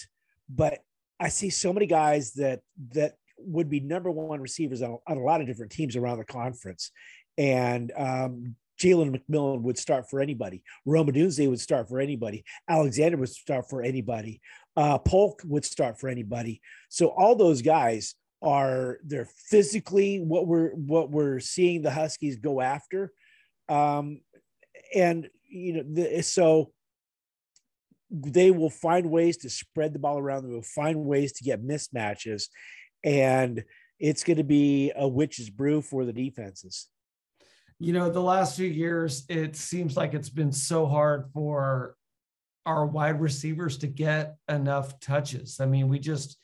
but I see so many guys that that would be number one receivers on, on a lot of different teams around the conference. And um, Jalen McMillan would start for anybody. Rome Odunze would start for anybody. Alexander would start for anybody. Uh, Polk would start for anybody. So all those guys are, they're physically what we're, what we're seeing the Huskies go after. Um, and, you know, the, so they will find ways to spread the ball around. They will find ways to get mismatches. And it's going to be a witch's brew for the defenses. You know, the last few years, it seems like it's been so hard for our wide receivers to get enough touches. I mean, we just,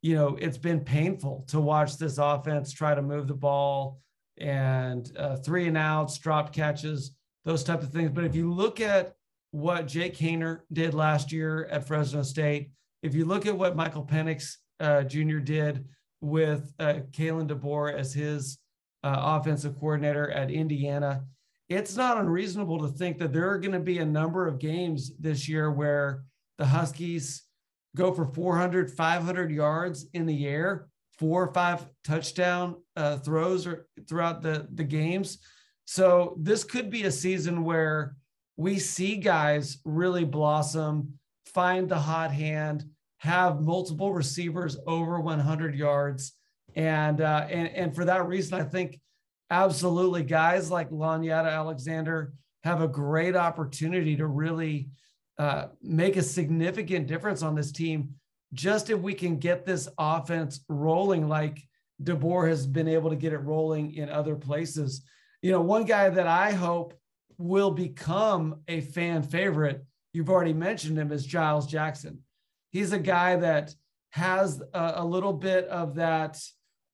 you know, it's been painful to watch this offense try to move the ball and uh, three and outs, drop catches, those types of things. But if you look at what Jake Haener did last year at Fresno State, if you look at what Michael Penix uh, Junior did with uh, Kalen DeBoer as his Uh, offensive coordinator at Indiana, it's not unreasonable to think that there are going to be a number of games this year where the Huskies go for four hundred, five hundred yards in the air, four or five touchdown uh, throws or throughout the, the games. So this could be a season where we see guys really blossom, find the hot hand, have multiple receivers over one hundred yards. And, uh, and and for that reason, I think absolutely guys like Lanyata Alexander have a great opportunity to really uh, make a significant difference on this team, just if we can get this offense rolling like DeBoer has been able to get it rolling in other places. You know, one guy that I hope will become a fan favorite, you've already mentioned him, is Giles Jackson. He's a guy that has a, a little bit of that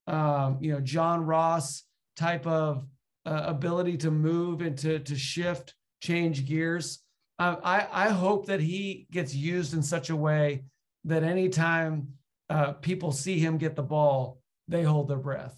Um, you know, John Ross type of uh, ability to move and to, to shift, change gears. Uh, I, I hope that he gets used in such a way that anytime uh, people see him get the ball, they hold their breath.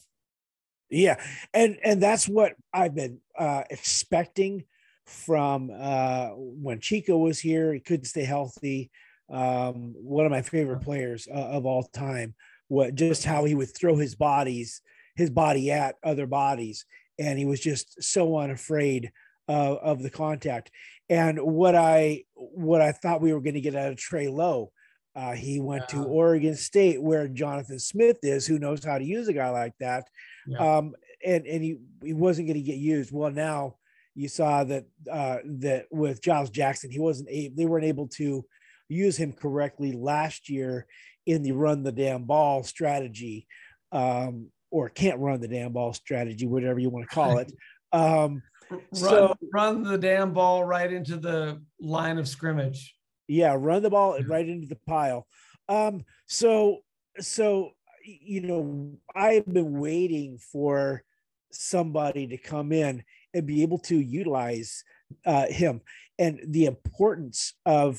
Yeah. And, and that's what I've been uh, expecting from uh, when Chico was here. He couldn't stay healthy. Um, one of my favorite players uh, of all time. What, just how he would throw his bodies, his body at other bodies. And he was just so unafraid uh, of the contact. And what I, what I thought we were going to get out of Trey Lowe, uh, he went yeah. to Oregon State, where Jonathan Smith is, who knows how to use a guy like that. Yeah. Um, and, and he, he wasn't going to get used. Well, now you saw that, uh, that with Giles Jackson, he wasn't able, they weren't able to use him correctly last year in the run the damn ball strategy, um, or can't run the damn ball strategy, whatever you want to call it. Um, run, so run the damn ball right into the line of scrimmage. Yeah. Run the ball right into the pile. Um, so, so, you know, I've been waiting for somebody to come in and be able to utilize uh, him, and the importance of,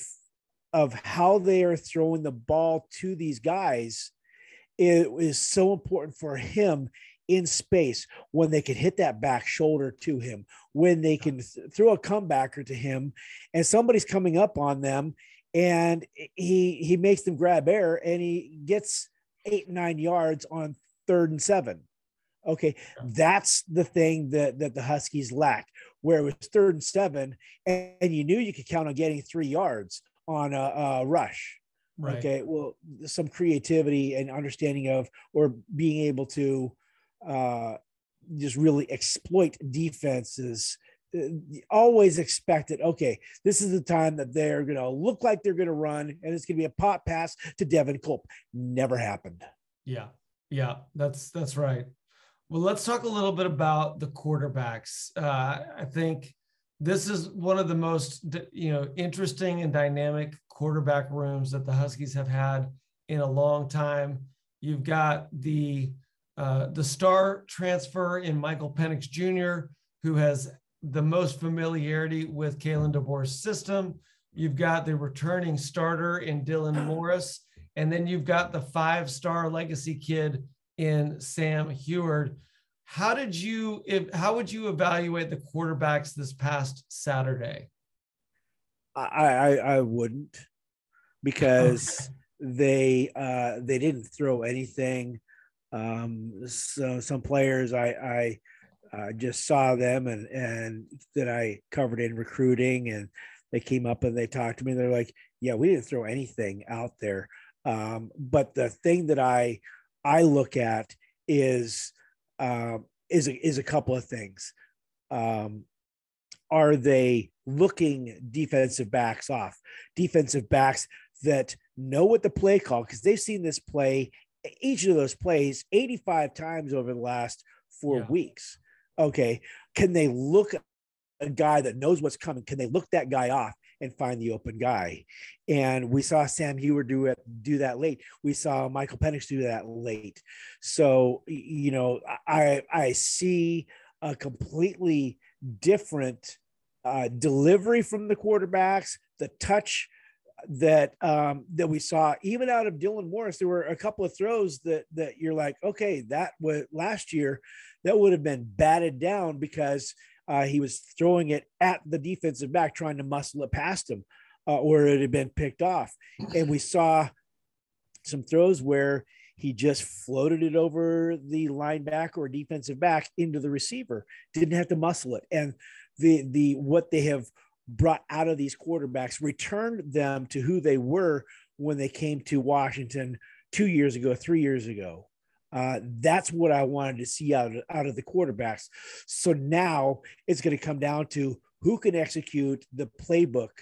of how they are throwing the ball to these guys. It is so important for him in space, when they can hit that back shoulder to him, when they can th- throw a comebacker to him and somebody's coming up on them, and he, he makes them grab air and he gets eight, nine yards on third and seven. Okay. That's the thing that, that the Huskies lacked, where it was third and seven and, and you knew you could count on getting three yards on a, a rush. Right. Okay. Well, some creativity and understanding of, or being able to uh, just really exploit defenses. Always expected, okay, this is the time that they're going to look like they're going to run, and it's going to be a pop pass to Devin Culp. Never happened. Yeah. Yeah. That's, that's right. Well, let's talk a little bit about the quarterbacks. Uh, I think this is one of the most, you know, interesting and dynamic quarterback rooms that the Huskies have had in a long time. You've got the uh, the star transfer in Michael Penix Junior, who has the most familiarity with Kalen DeBoer's system. You've got the returning starter in Dylan Morris, and then you've got the five-star legacy kid in Sam Huard. How did you, if, how would you evaluate the quarterbacks this past Saturday? I, I, I wouldn't, because they, uh, they didn't throw anything. Um, so some players, I, I, uh, just saw them and, and that I covered in recruiting, and they came up and they talked to me. They're like, yeah, we didn't throw anything out there. Um, but the thing that I, I look at is, Um, is a, is a couple of things. Um, are they looking defensive backs off? Defensive backs that know what the play call, because they've seen this play, each of those plays eighty-five times over the last four yeah. weeks. Okay, can they look at a guy that knows what's coming? Can they look that guy off and find the open guy? And we saw Sam Huard do it, do that late. We saw Michael Penix do that late. So, you know, I, I see a completely different uh, delivery from the quarterbacks, the touch that, um, that we saw even out of Dylan Morris. There were a couple of throws that, that you're like, okay, that was last year, that would have been batted down because Uh, he was throwing it at the defensive back, trying to muscle it past him, uh, or it had been picked off. And we saw some throws where he just floated it over the linebacker or defensive back into the receiver, didn't have to muscle it. And the the what they have brought out of these quarterbacks returned them to who they were when they came to Washington two years ago, three years ago. Uh, that's what I wanted to see out of, out of the quarterbacks. So now it's going to come down to who can execute the playbook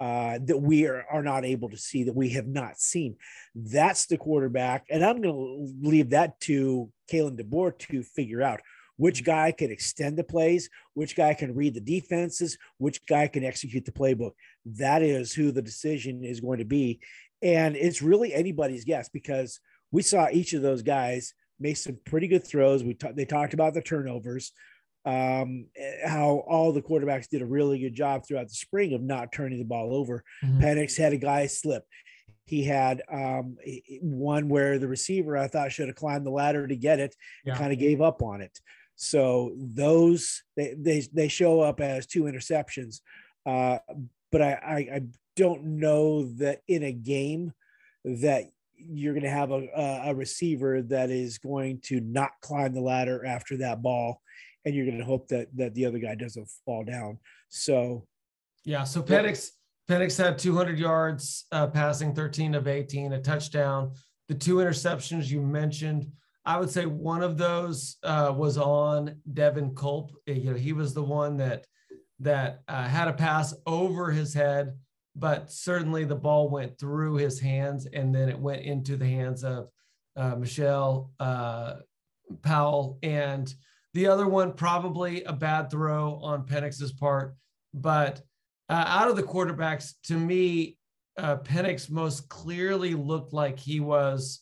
uh, that we are, are not able to see, that we have not seen. That's the quarterback. And I'm going to leave that to Kalen DeBoer to figure out which guy can extend the plays, which guy can read the defenses, which guy can execute the playbook. That is who the decision is going to be. And it's really anybody's guess, because we saw each of those guys make some pretty good throws. We t- they talked about the turnovers, um, how all the quarterbacks did a really good job throughout the spring of not turning the ball over. Mm-hmm. Penix had a guy slip. He had um, one where the receiver, I thought, should have climbed the ladder to get it, yeah. kind of gave up on it. So those they they, they show up as two interceptions, uh, but I, I I don't know that in a game that you're going to have a, a receiver that is going to not climb the ladder after that ball. And you're going to hope that, that the other guy doesn't fall down. So, yeah. So Penix, Penix had two hundred yards uh, passing, thirteen of eighteen, a touchdown, the two interceptions you mentioned. I would say one of those uh, was on Devin Culp. You know, he was the one that, that uh, had a pass over his head, but certainly the ball went through his hands, and then it went into the hands of uh, Michelle uh, Powell. And the other one, probably a bad throw on Penix's part. But uh, out of the quarterbacks, to me, uh, Penix most clearly looked like he was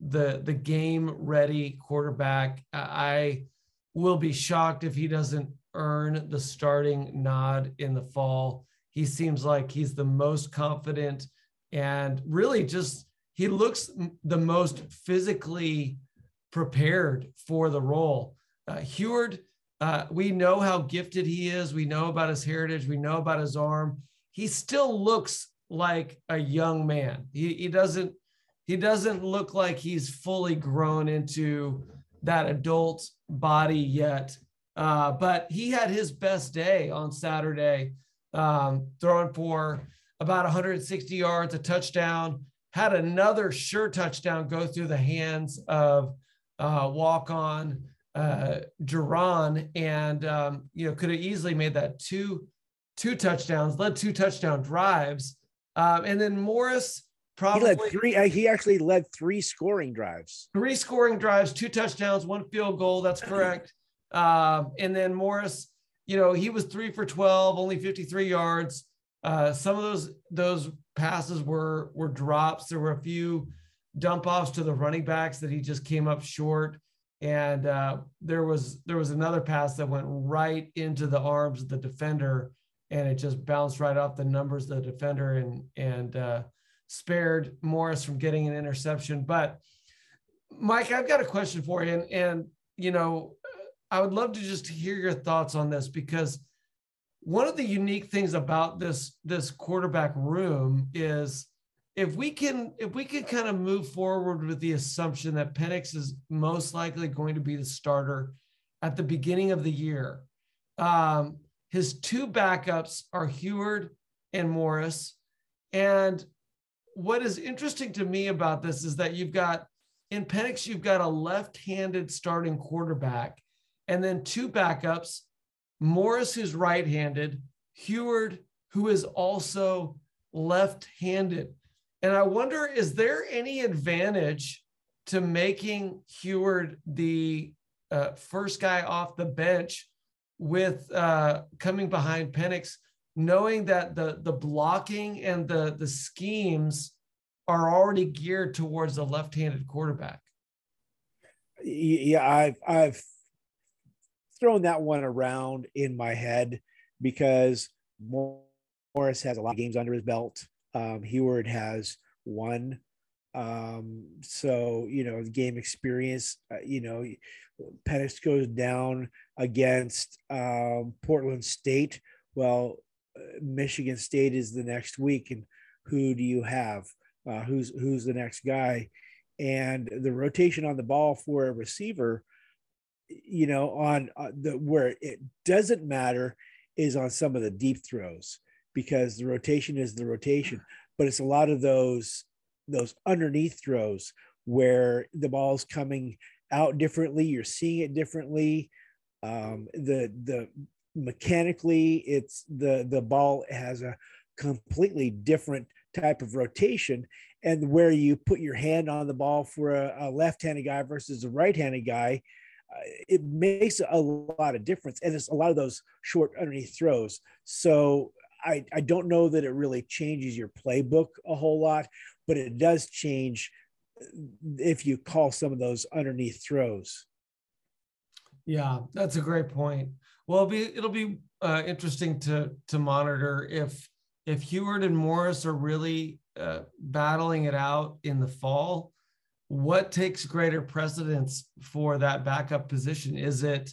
the, the game-ready quarterback. I will be shocked if he doesn't earn the starting nod in the fall. He seems like he's the most confident, and really just he looks the most physically prepared for the role. Uh, Huard, uh, we know how gifted he is. We know about his heritage. We know about his arm. He still looks like a young man. He, he doesn't he doesn't look like he's fully grown into that adult body yet. Uh, but he had his best day on Saturday. Um, throwing for about one hundred sixty yards, a touchdown, had another sure touchdown go through the hands of uh, walk-on uh, Duran, and um, you know, could have easily made that two, two touchdowns, led two touchdown drives, um, and then Morris probably he led three. Uh, he actually led three scoring drives, three scoring drives, two touchdowns, one field goal. That's correct. um, and then Morris you know, he was three for twelve, only fifty-three yards. Uh, some of those those passes were were drops. There were a few dump offs to the running backs that he just came up short. And uh, there was there was another pass that went right into the arms of the defender, and it just bounced right off the numbers of the defender and and uh, spared Morris from getting an interception. But Mike, I've got a question for you, and, and you know, I would love to just hear your thoughts on this, because one of the unique things about this this quarterback room is, if we can if we can kind of move forward with the assumption that Penix is most likely going to be the starter at the beginning of the year, um, his two backups are Huard and Morris. And what is interesting to me about this is that you've got in Penix, you've got a left-handed starting quarterback, and then two backups, Morris, who's right-handed, Huard, who is also left-handed. And I wonder, is there any advantage to making Huard the uh, first guy off the bench with uh, coming behind Penix, knowing that the, the blocking and the, the schemes are already geared towards the left-handed quarterback? Yeah, I've, I've thrown that one around in my head, because Morris has a lot of games under his belt. Um, Huard has one. Um, so, you know, the game experience, uh, you know, Penix goes down against um, Portland State. Well, uh, Michigan State is the next week. And who do you have? Uh, who's, who's the next guy? And the rotation on the ball for a receiver, you know, on uh, the, where it doesn't matter is on some of the deep throws, because the rotation is the rotation, but it's a lot of those, those underneath throws where the ball's coming out differently. You're seeing it differently. Um, the, the mechanically it's the, the ball has a completely different type of rotation, and where you put your hand on the ball for a, a left-handed guy versus a right-handed guy, uh, it makes a lot of difference. And it's a lot of those short underneath throws. So I, I don't know that it really changes your playbook a whole lot, but it does change if you call some of those underneath throws. Yeah, that's a great point. Well, it'll be, it'll be uh, interesting to, to monitor if, if Huard and Morris are really uh, battling it out in the fall. What takes greater precedence for that backup position? Is it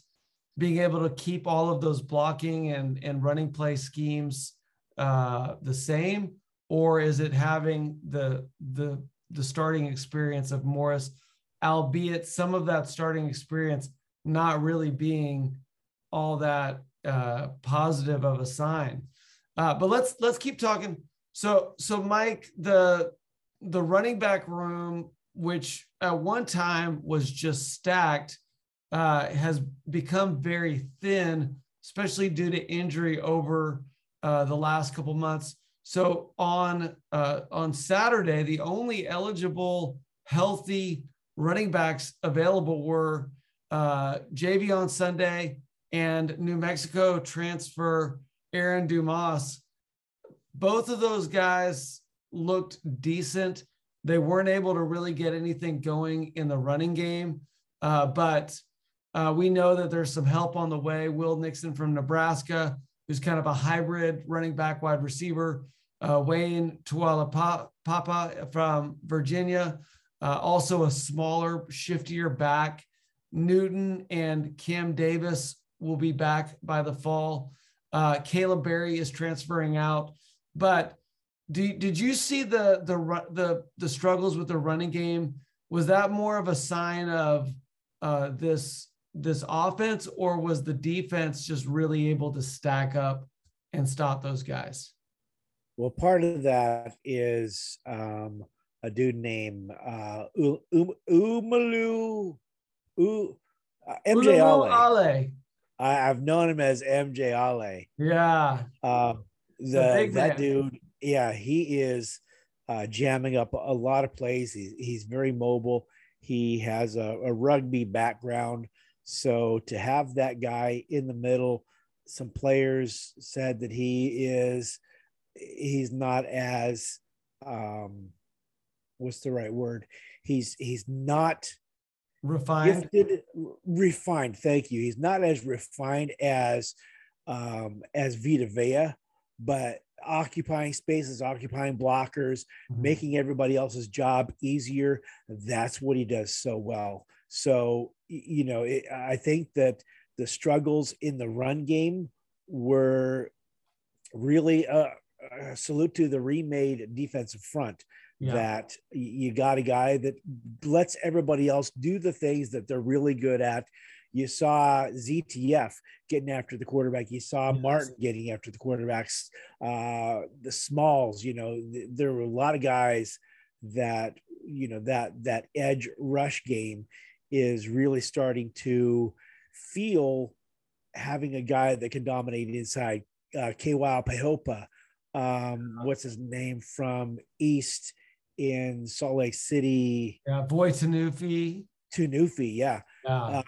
being able to keep all of those blocking and, and running play schemes uh, the same, or is it having the, the, the starting experience of Morris, albeit some of that starting experience not really being all that uh, positive of a sign? Uh, but let's let's keep talking. So so Mike, the the running back room, which at one time was just stacked, uh, has become very thin, especially due to injury over uh, the last couple months. So on uh, on Saturday, the only eligible healthy running backs available were uh, J V on Sunday and New Mexico transfer Aaron Dumas. Both of those guys looked decent. They weren't able to really get anything going in the running game, uh, but uh, we know that there's some help on the way. Will Nixon from Nebraska, who's kind of a hybrid running back wide receiver. Uh, Wayne Tuialapapa from Virginia, uh, also a smaller, shiftier back. Newton and Cam Davis will be back by the fall. Uh, Caleb Berry is transferring out, but do, did you see the, the, the, the struggles with the running game? Was that more of a sign of uh, this, this offense, or was the defense just really able to stack up and stop those guys? Well, part of that is um, a dude named uh, U- U- Umalu, U- uh, M J Ale. I've known him as M J Ale. Yeah. Uh, the, that man. dude, yeah, he is uh, jamming up a lot of plays. He's, he's very mobile. He has a, a rugby background. So to have that guy in the middle some players said that he is, he's not as, um, what's the right word? He's, he's not refined, gifted, refined. Thank you. He's not as refined as, um, as Vita Vea, but occupying spaces, occupying blockers, mm-hmm. making everybody else's job easier. That's what he does so well. So, you know, it, I think that the struggles in the run game were really a, a salute to the remade defensive front, yeah. that you got a guy that lets everybody else do the things that they're really good at. You saw Z T F getting after the quarterback. You saw yes. Martin getting after the quarterbacks, uh, the Smalls, you know, th- there were a lot of guys that, you know, that, that edge rush game is really starting to feel having a guy that can dominate inside. uh, Kayvon Thibodeaux, um, what's his name from East in Salt Lake City. Yeah. Boy, Tanufi. Tanufi, yeah. yeah. Uh,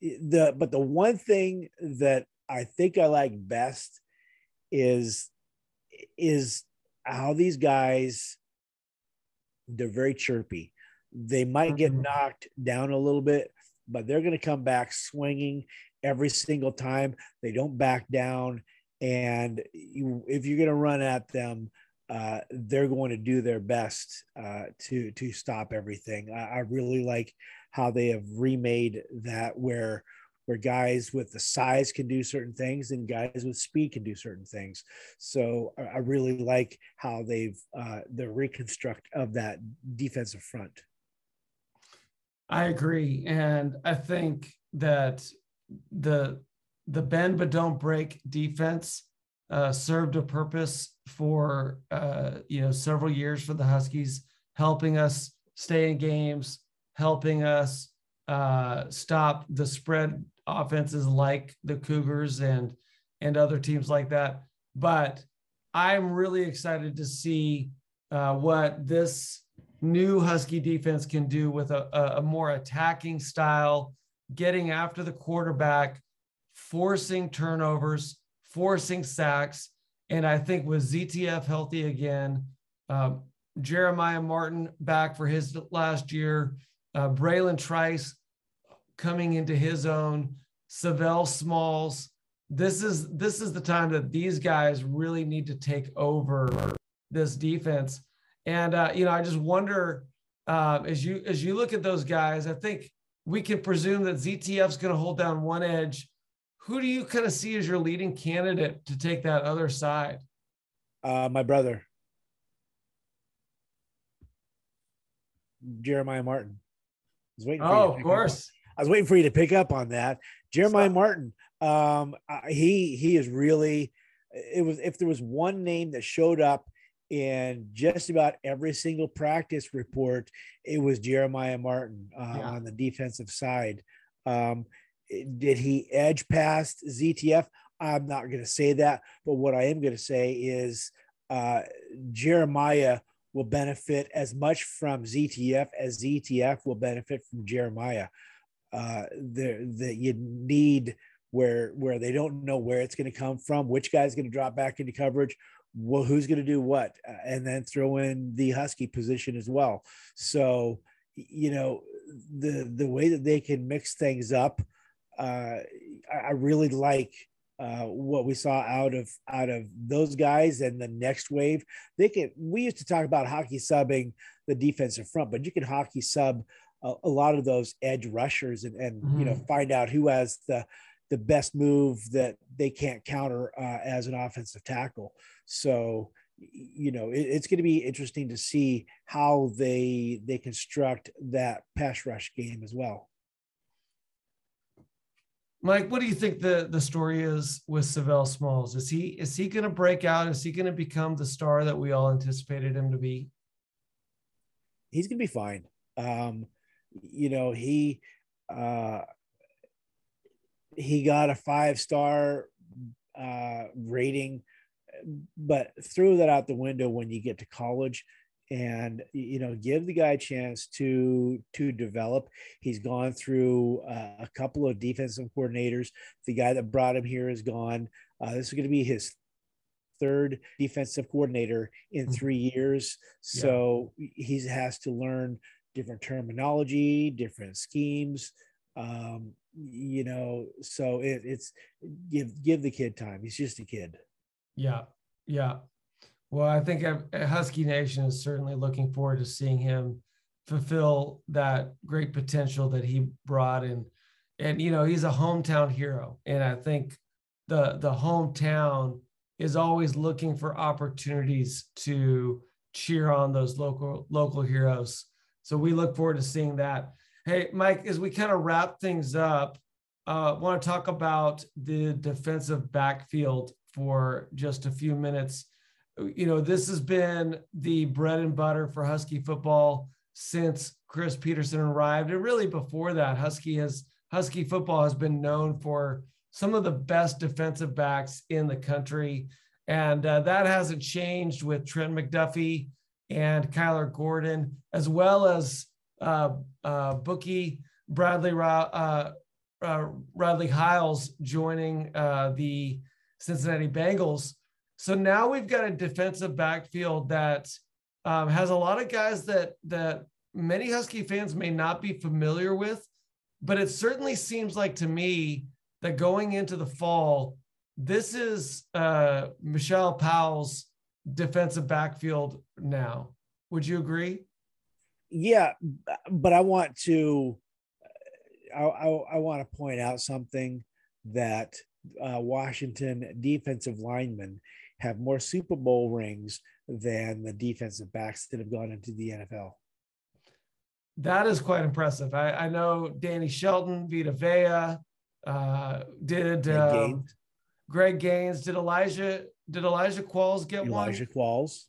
the but the one thing that I think I like best is is how these guys, they're very chirpy. They might get knocked down a little bit, but they're going to come back swinging every single time. They don't back down, and you, if you're going to run at them, uh, they're going to do their best uh, to to stop everything. I, I really like how they have remade that, where where guys with the size can do certain things and guys with speed can do certain things. So I, I really like how they've uh, the reconstruct of that defensive front. I agree, and I think that the the bend but don't break defense uh, served a purpose for uh, you know several years for the Huskies, helping us stay in games, helping us uh, stop the spread offenses like the Cougars and, and other teams like that. But I'm really excited to see uh, what this new Husky defense can do with a, a more attacking style, getting after the quarterback, forcing turnovers, forcing sacks. And I think with Z T F healthy again, uh, Jeremiah Martin back for his last year, Uh, Braylon Trice coming into his own, Savell Smalls. This is this is the time that these guys really need to take over this defense. And uh, you know, I just wonder uh, as you as you look at those guys, I think we can presume that Z T F's going to hold down one edge. Who do you kind of see as your leading candidate to take that other side? Uh, my brother, Jeremiah Martin. Oh, of course. I was waiting for you to pick up on that. Jeremiah Stop. Martin, um, he he is really, it was if there was one name that showed up in just about every single practice report, it was Jeremiah Martin uh, yeah. on the defensive side. Um, did he edge past Z T F? I'm not going to say that, but what I am going to say is uh, Jeremiah will benefit as much from Z T F as Z T F will benefit from Jeremiah. Uh, that you need where where they don't know where it's going to come from, which guy's going to drop back into coverage, well, who's going to do what, uh, and then throw in the Husky position as well. So, you know, the the way that they can mix things up, uh, I really like Uh, what we saw out of out of those guys and the next wave. They can. We used to talk about hockey subbing the defensive front, but you can hockey sub a, a lot of those edge rushers and, and mm-hmm. you know, find out who has the the best move that they can't counter uh, as an offensive tackle. So, you know, it, it's going to be interesting to see how they they construct that pass rush game as well. Mike, what do you think the, the story is with Savell Smalls? Is he is he going to break out? Is he going to become the star that we all anticipated him to be? He's going to be fine. Um, you know, he uh, he got a five-star uh, rating, but threw that out the window when you get to college. and, you know, give the guy a chance to to develop. He's gone through uh, a couple of defensive coordinators. The guy that brought him here is gone. Uh, this is going to be his third defensive coordinator in three years. So yeah. he has to learn different terminology, different schemes. Um, you know, so it, it's give, give the kid time. He's just a kid. Yeah. Yeah. Well, I think Husky Nation is certainly looking forward to seeing him fulfill that great potential that he brought in. And, you know, he's a hometown hero. And I think the, the hometown is always looking for opportunities to cheer on those local, local heroes. So we look forward to seeing that. Hey, Mike, as we kind of wrap things up, I uh, want to talk about the defensive backfield for just a few minutes. You know, this has been the bread and butter for Husky football since Chris Peterson arrived. And really before that, Husky has Husky football has been known for some of the best defensive backs in the country. And uh, that hasn't changed with Trent McDuffie and Kyler Gordon, as well as uh, uh, Bookie Bradley, uh, uh, Bradley Hiles joining uh, the Cincinnati Bengals. So now we've got a defensive backfield that um, has a lot of guys that, that many Husky fans may not be familiar with, but it certainly seems like to me that going into the fall, this is uh, Michelle Powell's defensive backfield now. Would you agree? Yeah, but I want to, I, I, I want to point out something that uh, Washington defensive linemen have more Super Bowl rings than the defensive backs that have gone into the N F L. That is quite impressive. I, I know Danny Shelton, Vita Vea, uh, did um, Gaines. Greg Gaines, did Elijah, did Elijah Qualls get Elijah one? Elijah Qualls.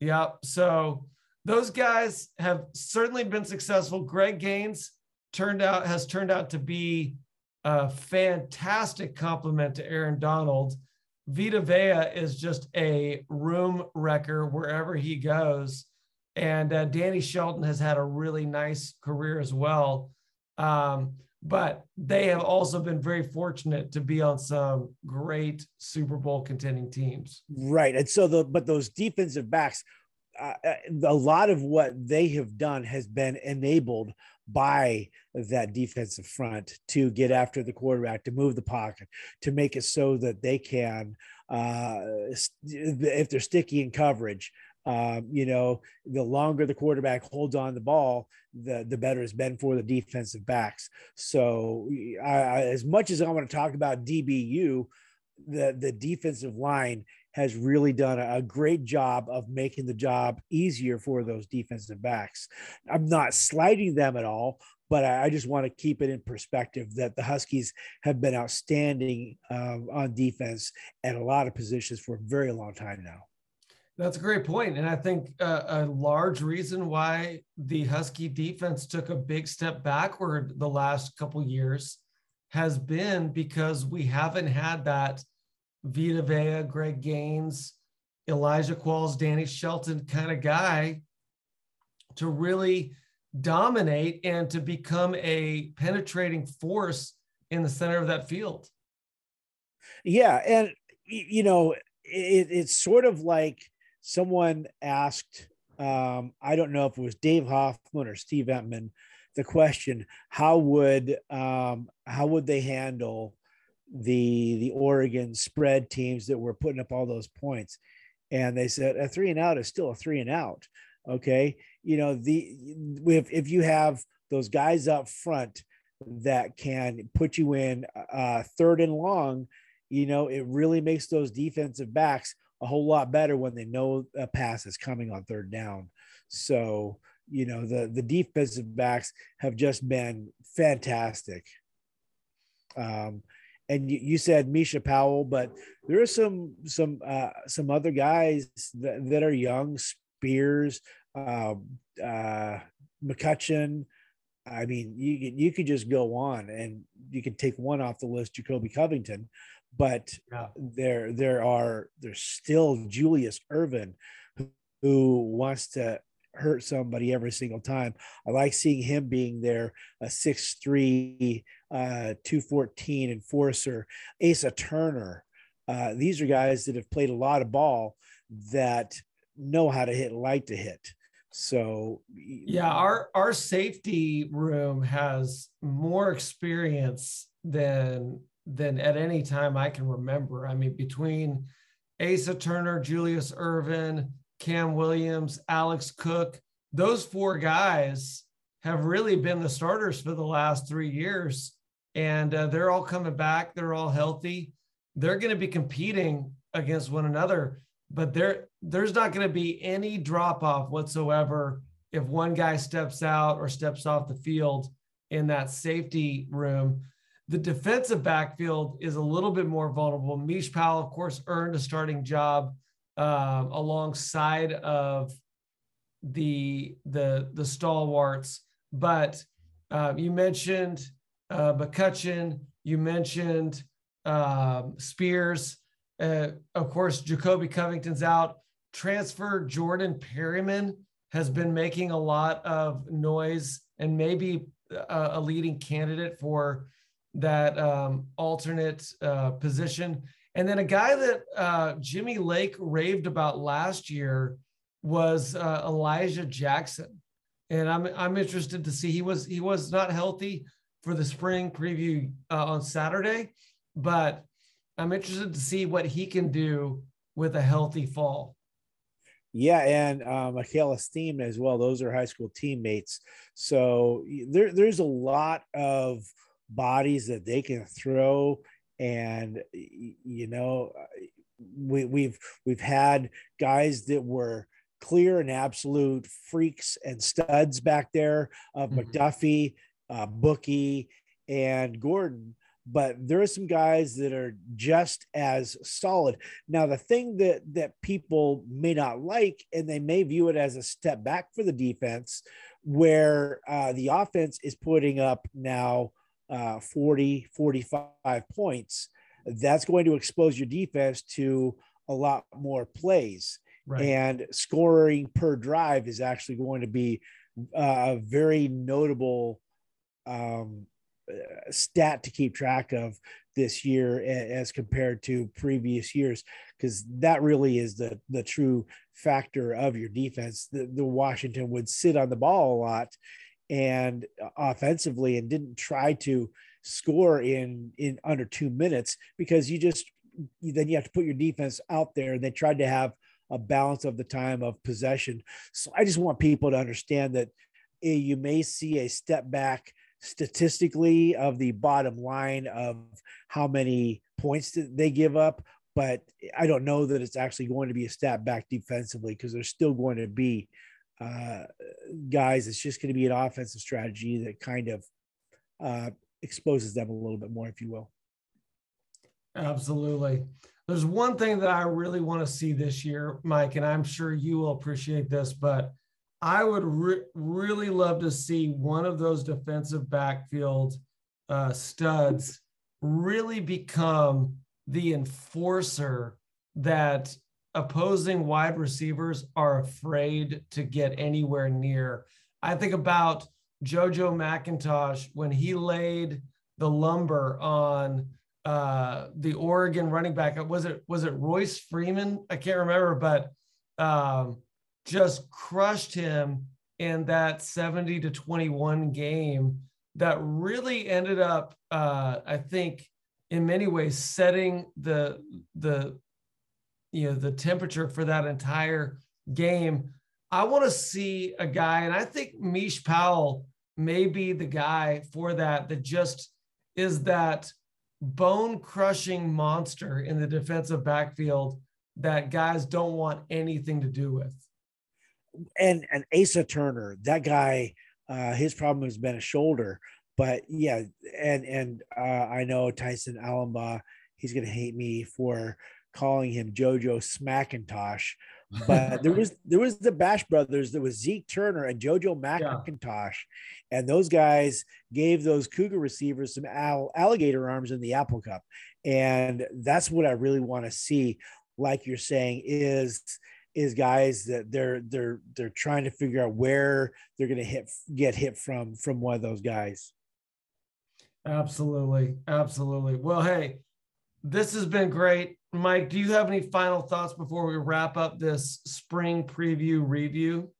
Yep. So those guys have certainly been successful. Greg Gaines turned out, has turned out to be a fantastic compliment to Aaron Donald. Vita Vea is just a room wrecker wherever he goes. And uh, Danny Shelton has had a really nice career as well. Um, but they have also been very fortunate to be on some great Super Bowl contending teams. Right. And so the, but those defensive backs, uh, a lot of what they have done has been enabled by that defensive front to get after the quarterback, to move the pocket, to make it so that they can, uh, if they're sticky in coverage, um, you know, the longer the quarterback holds on the ball, the, the better it's been for the defensive backs. So I, as much as I want to talk about D B U, the, the defensive line has really done a great job of making the job easier for those defensive backs. I'm not slighting them at all, but I just want to keep it in perspective that the Huskies have been outstanding um, on defense at a lot of positions for a very long time now. That's a great point. And I think uh, a large reason why the Husky defense took a big step backward the last couple years has been because we haven't had that Vita Vea, Greg Gaines, Elijah Qualls, Danny Shelton kind of guy to really dominate and to become a penetrating force in the center of that field. Yeah. And, you know, it, it's sort of like someone asked, um, I don't know if it was Dave Hoffman or Steve Entman, the question, how would, um, how would they handle the the Oregon spread teams that were putting up all those points? And they said a three and out is still a three and out. Okay. You know, the, if, if you have those guys up front that can put you in uh third and long, you know, it really makes those defensive backs a whole lot better when they know a pass is coming on third down. So, you know, the, the defensive backs have just been fantastic. Um, And you, you said Misha Powell, but there are some some uh, some other guys that, that are young. Spears, uh, uh, McCutcheon. I mean, you you could just go on, and you can take one off the list, Jacoby Covington. But yeah. there there are there's still Julius Irvin, who, who wants to hurt somebody every single time. I like seeing him being there, a six three, uh, two fourteen enforcer. Asa Turner. Uh, these are guys that have played a lot of ball that know how to hit, like to hit. So yeah, our, our safety room has more experience than, than at any time I can remember. I mean, between Asa Turner, Julius Ervin, Cam Williams, Alex Cook, those four guys have really been the starters for the last three years. And uh, they're all coming back. They're all healthy. They're going to be competing against one another, but there, there's not going to be any drop-off whatsoever if one guy steps out or steps off the field in that safety room. The defensive backfield is a little bit more vulnerable. Mish Powell, of course, earned a starting job uh, alongside of the, the, the stalwarts. But uh, you mentioned uh, McCutcheon, you mentioned um, Spears, uh, of course, Jacoby Covington's out. Transfer Jordan Perryman has been making a lot of noise and maybe a, a leading candidate for that um, alternate uh, position. And then a guy that uh, Jimmy Lake raved about last year was uh, Elijah Jackson. And I'm, I'm interested to see, he was, he was not healthy for the spring preview uh, on Saturday, but I'm interested to see what he can do with a healthy fall. Yeah, and uh, Mykael Esteem as well. Those are high school teammates. So there, there's a lot of bodies that they can throw. And, you know, we, we've, we've had guys that were clear and absolute freaks and studs back there of mm-hmm. McDuffie, uh, Bookie, and Gordon. But there are some guys that are just as solid. Now, the thing that, that people may not like, and they may view it as a step back for the defense, where uh, the offense is putting up now uh, forty, forty-five points, that's going to expose your defense to a lot more plays. Right. And scoring per drive is actually going to be a very notable um stat to keep track of this year as compared to previous years, because that really is the the true factor of your defense. The, the Washington would sit on the ball a lot and offensively and didn't try to score in in under two minutes because you just then you have to put your defense out there. And they tried to have a balance of the time of possession. So I just want people to understand that you may see a step back statistically of the bottom line of how many points did they give up, but I don't know that it's actually going to be a step back defensively because there's still going to be uh, guys. It's just going to be an offensive strategy that kind of uh, exposes them a little bit more, if you will. Absolutely. There's one thing that I really want to see this year, Mike, and I'm sure you will appreciate this, but I would re- really love to see one of those defensive backfield uh, studs really become the enforcer that opposing wide receivers are afraid to get anywhere near. I think about JoJo McIntosh when he laid the lumber on uh, the Oregon running back. Was it, was it Royce Freeman? I can't remember, but um, just crushed him in that seventy to twenty-one game that really ended up, uh, I think, in many ways setting the, the, you know, the temperature for that entire game. I want to see a guy, and I think Mish Powell may be the guy for that, that just is that bone-crushing monster in the defensive backfield that guys don't want anything to do with. And and Asa Turner, that guy, uh, his problem has been a shoulder, but yeah, and and uh, I know Tyson Allenbaugh, he's gonna hate me for calling him JoJo Smackintosh, but there was there was the Bash Brothers, there was Zeke Turner and JoJo McIntosh, yeah. And those guys gave those Cougar receivers some all, alligator arms in the Apple Cup, and that's what I really want to see. Like you're saying, is is guys that they're they're they're trying to figure out where they're going to hit get hit from from one of those guys. Absolutely, absolutely. Well, hey, this has been great, Mike. Do you have any final thoughts before we wrap up this spring preview review?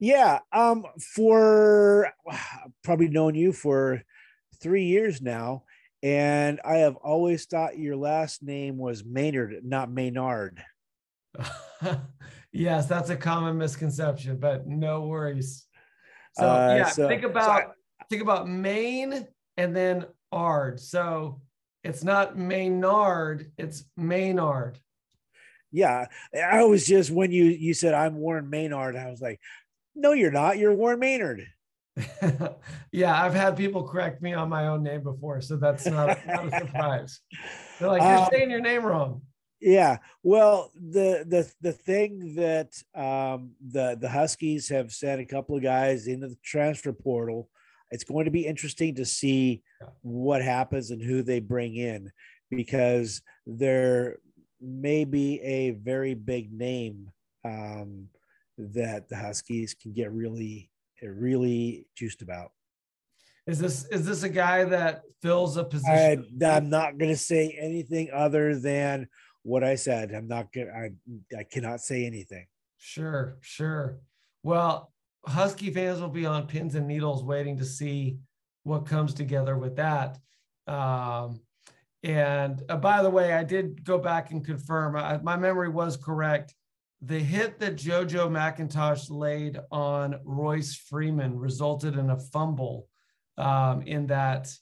Yeah, um, for probably known you for three years now, and I have always thought your last name was Maynard, not Maynard. Yes, that's a common misconception, but no worries. So uh, yeah, so, think about so I, think about Maine and then Ard. So it's not Maynard, it's Maynard. Yeah, I was just when you you said I'm Warren Maynard, I was like, no, you're not. You're Warren Maynard. Yeah, I've had people correct me on my own name before, so that's not, not a surprise. They're like, you're um, saying your name wrong. Yeah, well, the the the thing that um, the the Huskies have sent a couple of guys into the transfer portal. It's going to be interesting to see what happens and who they bring in, because they're maybe a very big name um, that the Huskies can get really, really juiced about. Is this is this a guy that fills a position? I, I'm not going to say anything other than what I said. I'm not going. I I cannot say anything. Sure, sure. Well, Husky fans will be on pins and needles waiting to see what comes together with that. Um, And uh, by the way, I did go back and confirm I, my memory was correct. The hit that JoJo McIntosh laid on Royce Freeman resulted in a fumble um, in that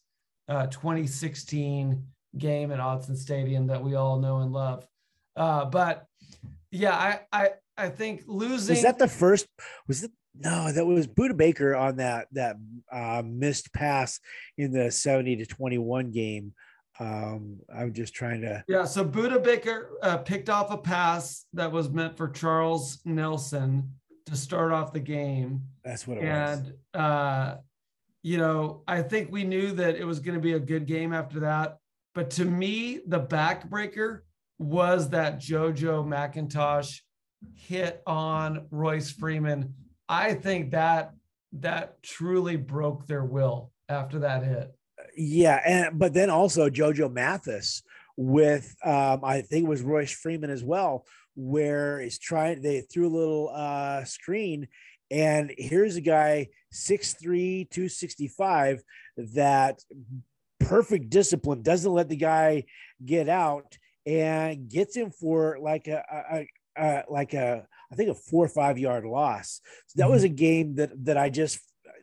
uh, twenty sixteen game at Autzen Stadium that we all know and love. Uh, but yeah, I, I I think losing. Is that the first? Was it? No, that was Buda Baker on that that uh, missed pass in the seventy to twenty-one game. Um, I'm just trying to. Yeah, so Buda Baker uh, picked off a pass that was meant for Charles Nelson to start off the game. That's what it and, was. And, uh, you know, I think we knew that it was going to be a good game after that. But to me, the backbreaker was that JoJo McIntosh hit on Royce Freeman. I think that that truly broke their will after that hit. Yeah, and but then also JoJo Mathis with um, I think it was Royce Freeman as well, where he's trying they threw a little uh, screen, and here's a guy six three, two sixty-five that perfect discipline doesn't let the guy get out and gets him for like a, a, a like a I think a four or five yard loss. So that was a game that that I just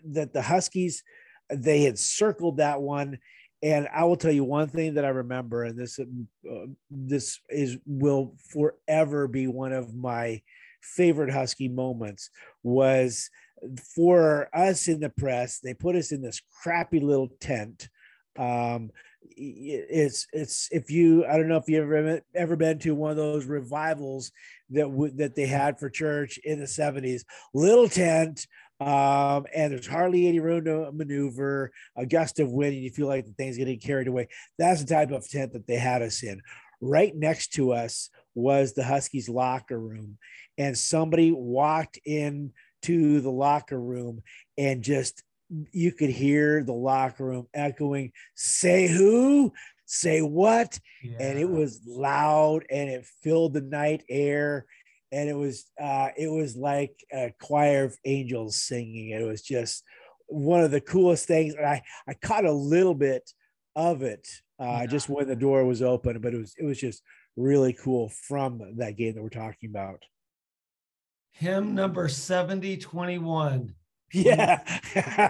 that the Huskies. They had circled that one, and I will tell you one thing that I remember, and this uh, this is will forever be one of my favorite Husky moments, was for us in the press. They put us in this crappy little tent. Um, it's it's if you I don't know if you ever ever been to one of those revivals that w- that they had for church in the seventies, little tent. Um, and there's hardly any room to maneuver, a gust of wind, and you feel like the thing's getting carried away. That's the type of tent that they had us in. Right next to us was the Huskies locker room, and somebody walked into the locker room and just, you could hear the locker room echoing, say who, say what. Yeah. And it was loud, and it filled the night air. And it was uh, it was like a choir of angels singing. It was just one of the coolest things. And I, I caught a little bit of it uh, yeah. just when the door was open, but it was it was just really cool from that game that we're talking about. Hymn number seventy twenty-one. Yeah.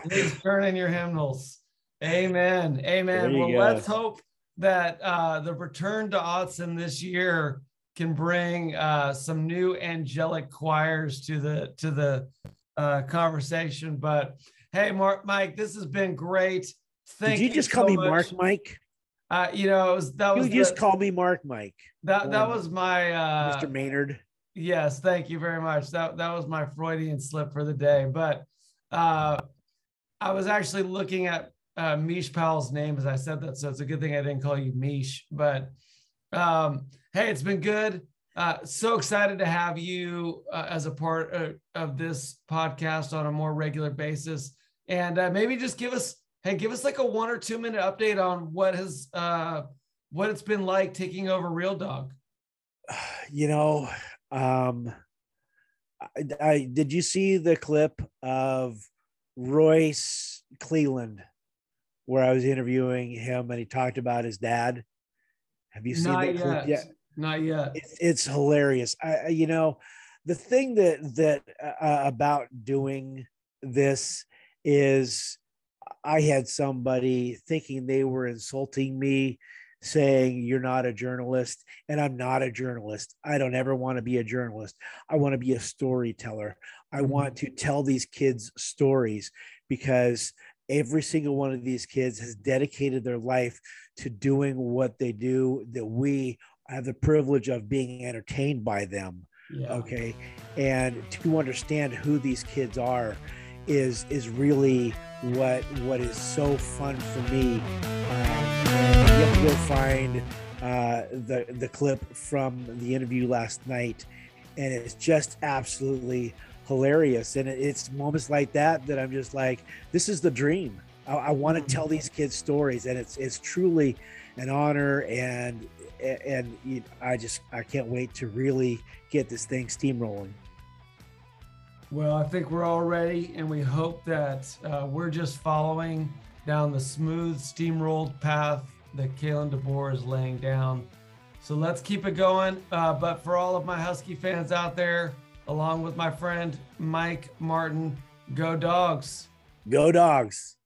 Please turn in your hymnals. Amen. Amen. Well, go. Let's hope that uh, the return to Autzen this year can bring uh, some new angelic choirs to the to the uh, conversation. But hey, Mark, Mike, this has been great. Thank Did you, you just so call me much. Mark, Mike? Uh, you know, it was that you was you just the, call me Mark, Mike. That that was my uh, Mister Maynard. Yes, thank you very much. That that was my Freudian slip for the day. But uh, I was actually looking at uh, Mish Powell's name as I said that, so it's a good thing I didn't call you Mish. But um, hey, it's been good. Uh, so excited to have you uh, as a part uh, of this podcast on a more regular basis. And uh, maybe just give us, hey, give us like a one or two minute update on what has, uh, what it's been like taking over Real Dog. You know, um, I, I did you see the clip of Royce Cleland where I was interviewing him and he talked about his dad? Have you seen Not that yet. clip yet? Not yet. It's, it's hilarious. I, you know, the thing that that uh, about doing this is I had somebody thinking they were insulting me, saying you're not a journalist, and I'm not a journalist. I don't ever want to be a journalist. I want to be a storyteller. I want to tell these kids stories because every single one of these kids has dedicated their life to doing what they do, that we have the privilege of being entertained by them. Yeah. Okay. And to understand who these kids are is, is really what, what is so fun for me. Uh, you'll find uh, the, the clip from the interview last night, and it's just absolutely hilarious. And it's moments like that that I'm just like, this is the dream. I, I want to tell these kids stories, and it's, it's truly an honor. And, and you know, I just, I can't wait to really get this thing steamrolling. Well, I think we're all ready, and we hope that uh, we're just following down the smooth steamrolled path that Kalen DeBoer is laying down. So let's keep it going. Uh, but for all of my Husky fans out there, along with my friend, Mike Martin, go Dogs. Go Dogs.